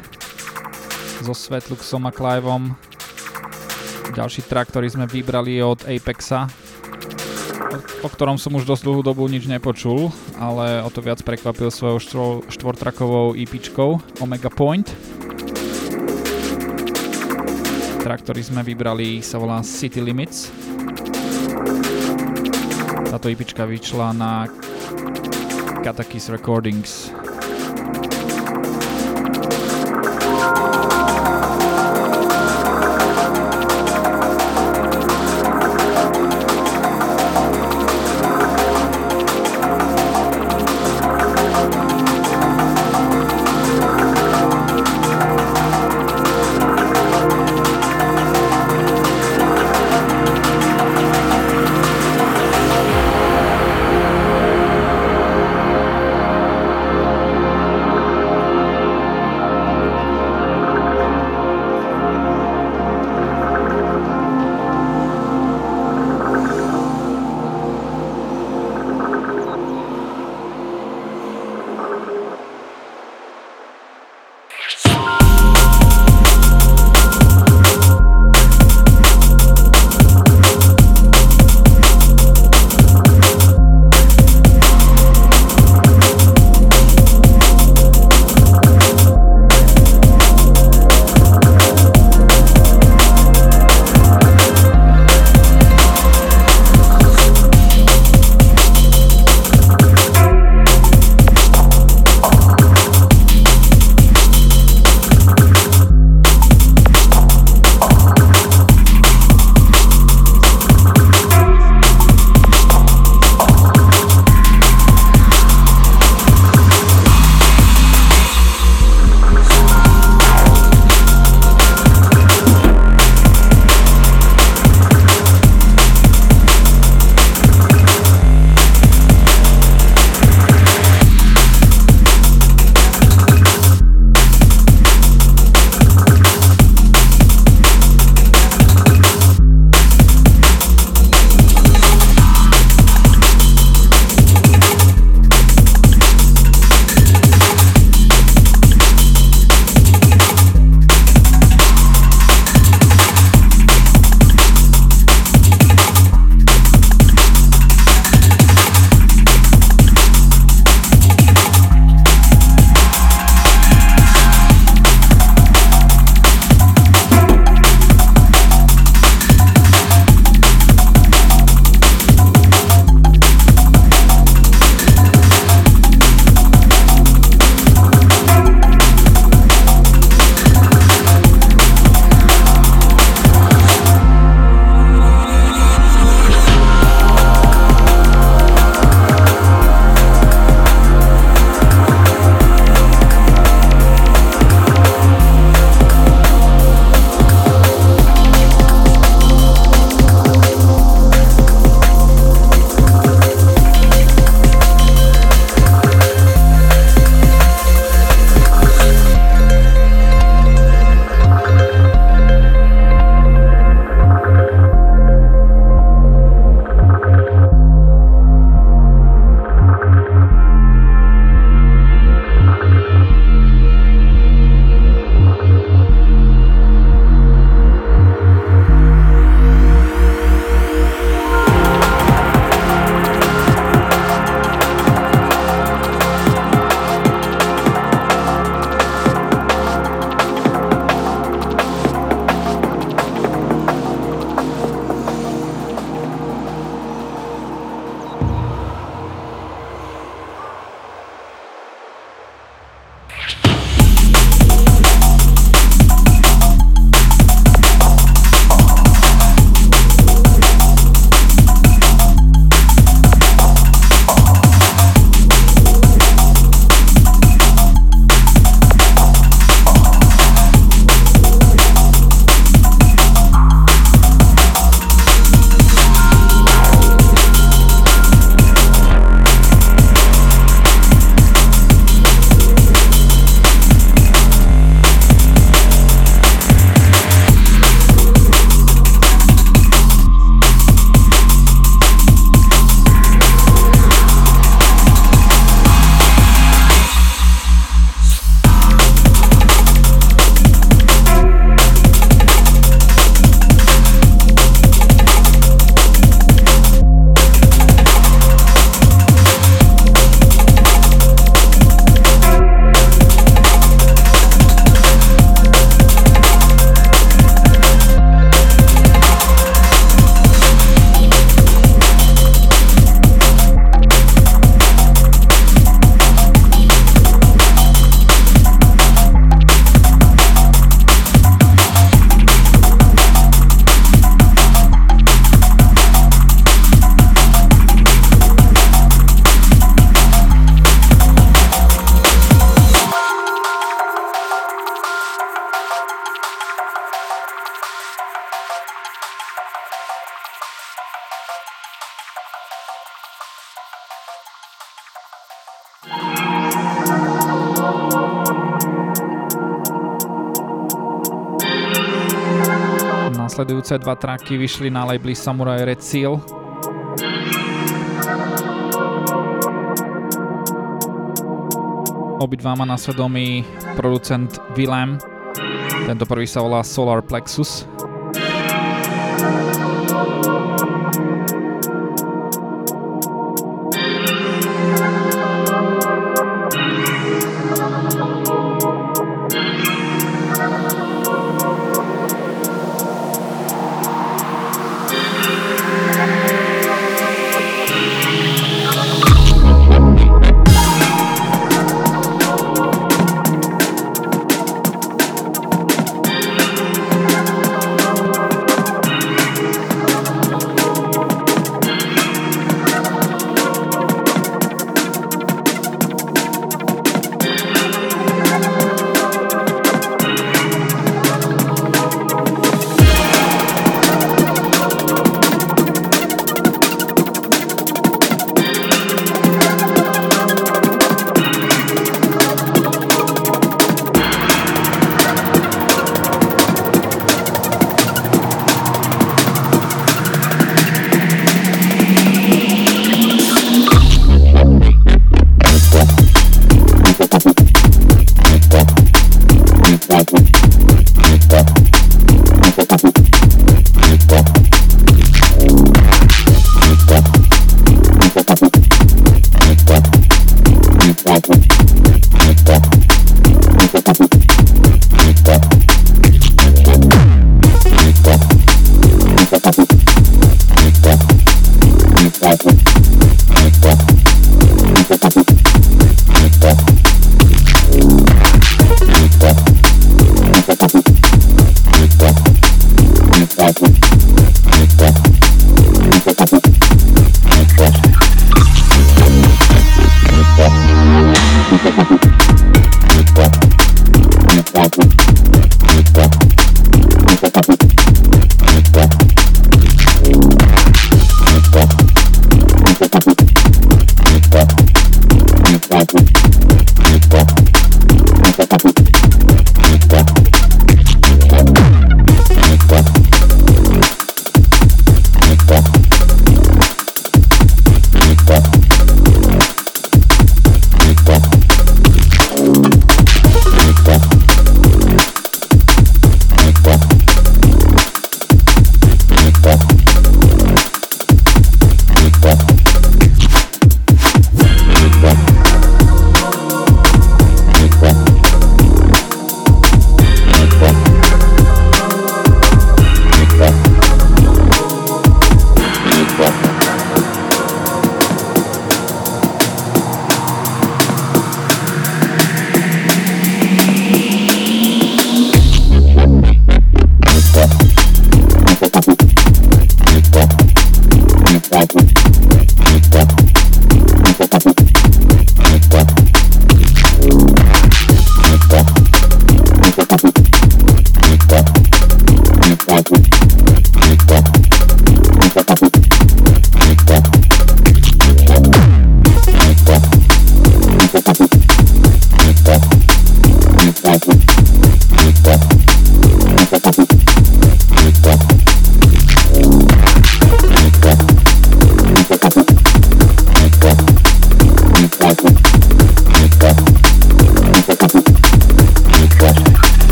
so Svetluxom a Cliveom. Ďalší track, ktorý sme vybrali, je od Apexa, o ktorom som už dosť dlhú dobu nič nepočul, ale o to viac prekvapil svojou štvortrakovou EP-čkou Omega Point. Track, ktorý sme vybrali, sa volá City Limits. Táto EP-čka vyšla na Katakis Recordings. nasledujúce dva tracky vyšli na labeli Samurai Red Seal. Obidva má na svedomí producent Willem. Tento prvý sa volá Solar Plexus.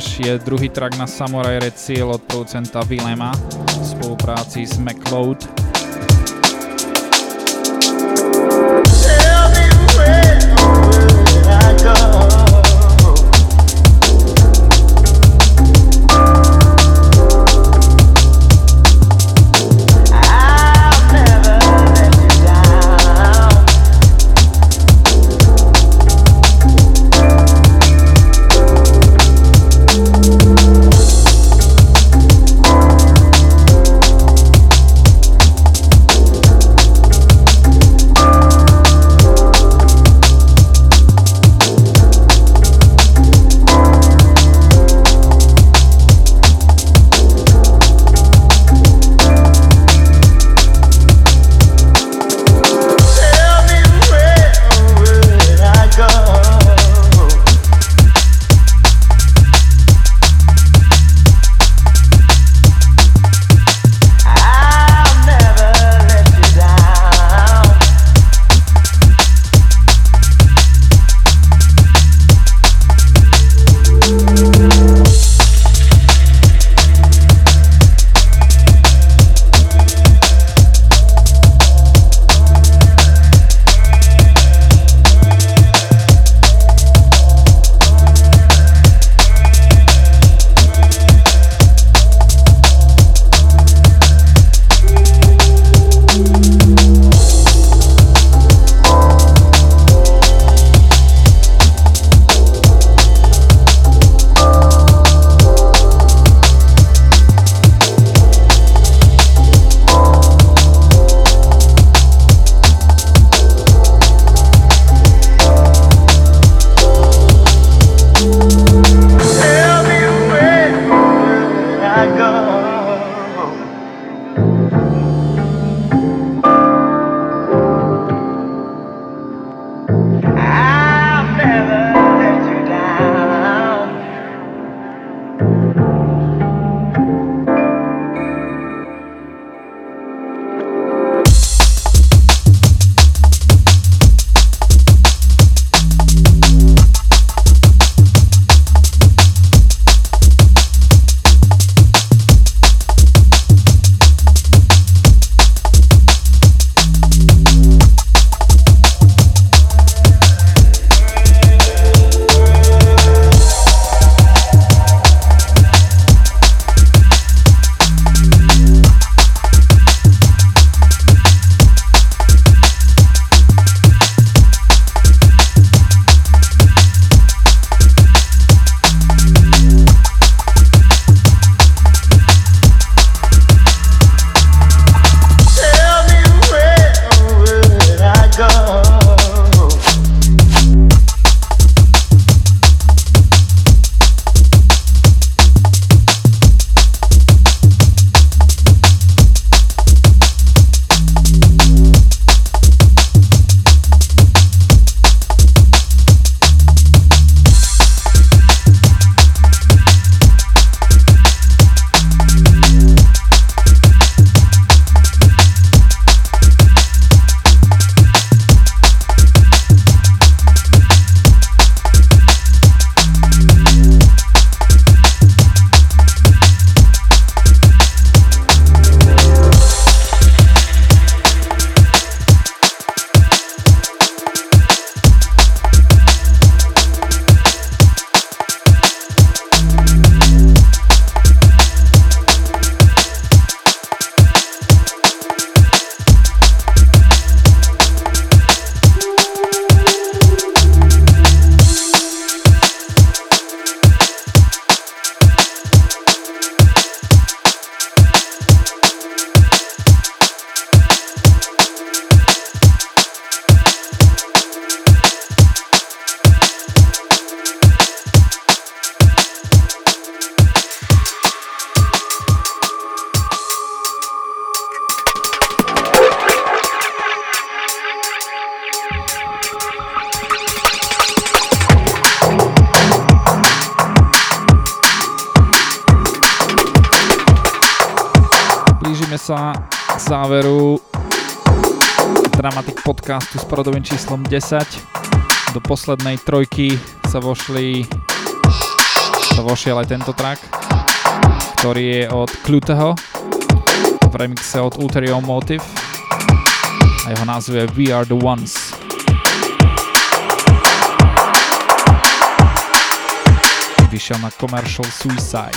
Dispatch je druhý track na Samurai Red Seal od producenta Vilema v spolupráci s McLeod. Dramatic Podcastu s poradovým číslom 10. Do poslednej trojky sa vošli to vošiel aj tento track, ktorý je od Kluteho v remixe od Ulterior Motive a jeho názov je We Are The Ones. Vyšiel na Commercial Suicide.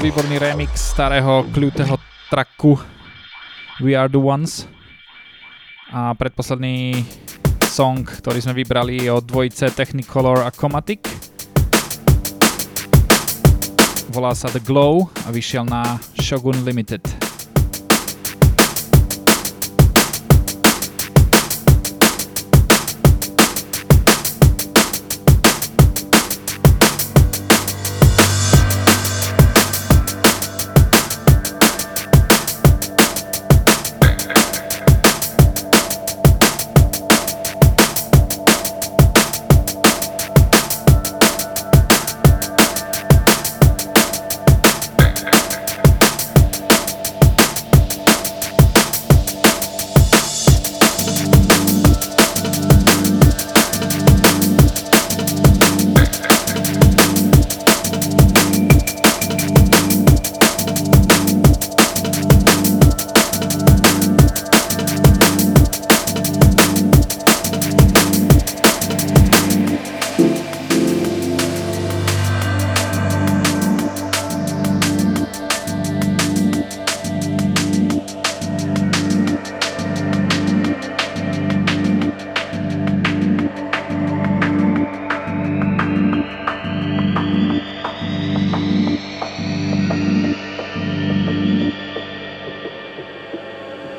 Výborný remix starého Kluteho tracku We Are The Ones. a predposledný song, ktorý sme vybrali, je od dvojice Technicolor a Chromatic. Volá sa The Glow a vyšiel na Shogun Limited.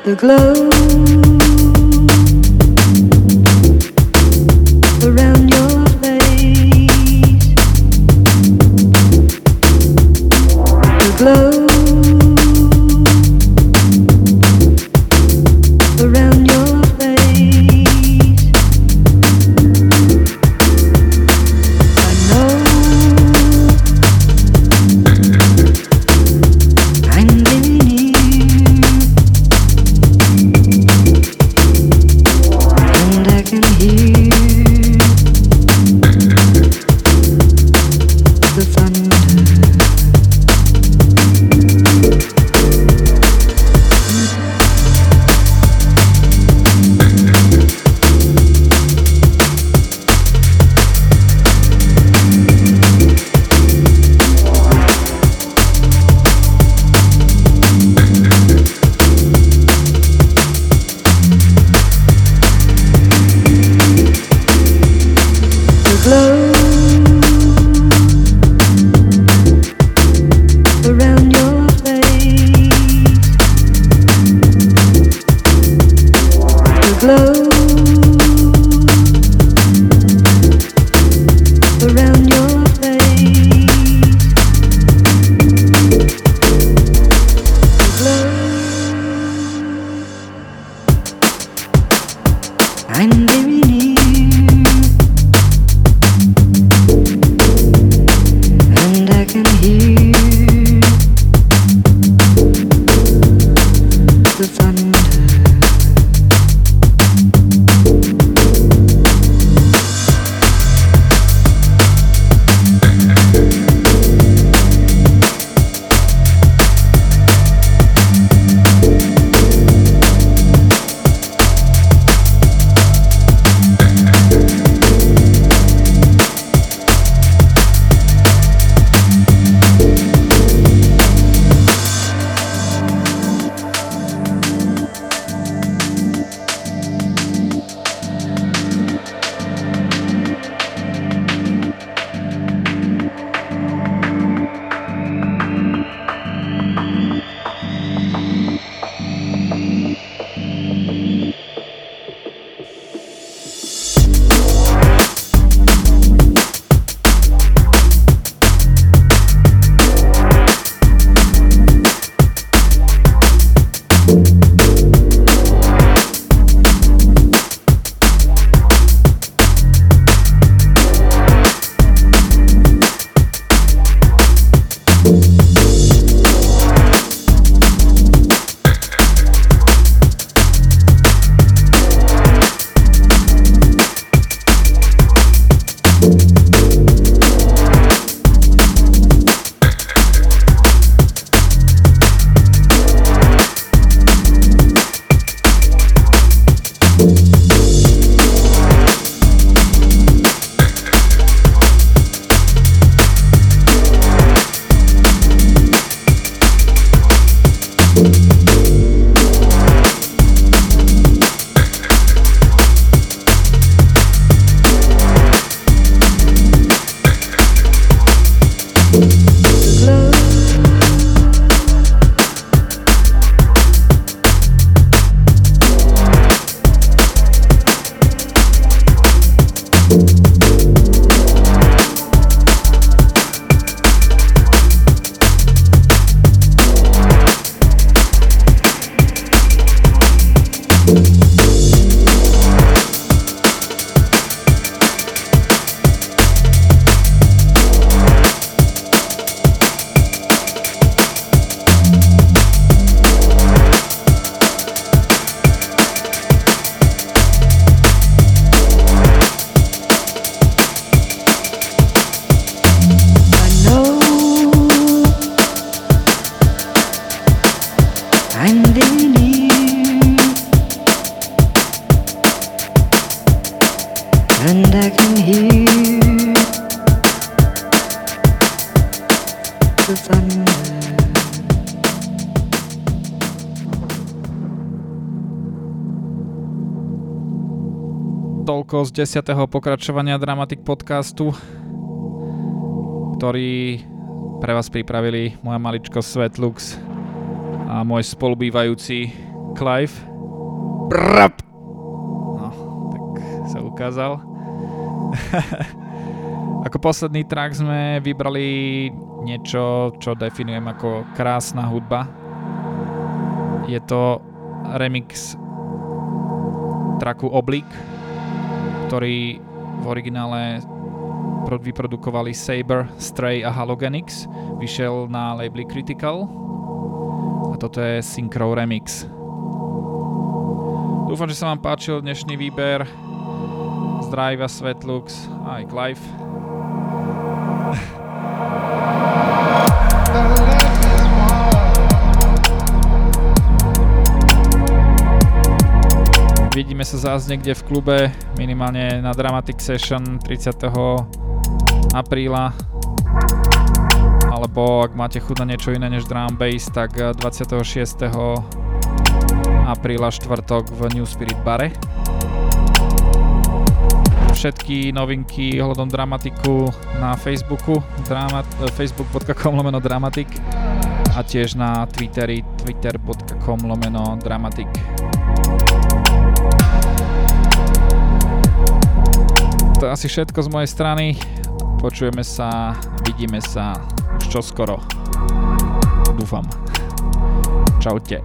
The glow around your face, the glow around your face. I know I'm in you. Toľko z 10. pokračovania Dramatic Podcastu, ktorý pre vás pripravili moja maličko Svetlux a môj spolubývajúci Clive. No, tak sa ukázal. Ako posledný track sme vybrali niečo, čo definujem ako krásna hudba. Je to remix tracku Oblík, ktorý v originále vyprodukovali Saber, Stray a Halogenix. Vyšiel na labeli Critical a toto je Synchro Remix. Dúfam, že sa vám páčil dnešný výber z Drive a Svetlux a aj Clive. Vidíme sa zás niekde v klube, minimálne na Dramatic Session 30. apríla, alebo ak máte chuť na niečo iné než drum bass, tak 26. apríla štvrtok v New Spirit bare. Všetky novinky ohľadom Dramatiku na Facebooku, facebook.com/Dramatik a tiež na Twitteri twitter.com/Dramatik. To asi všetko z mojej strany. Počujeme sa, vidíme sa už čoskoro. Dúfam. Čaute.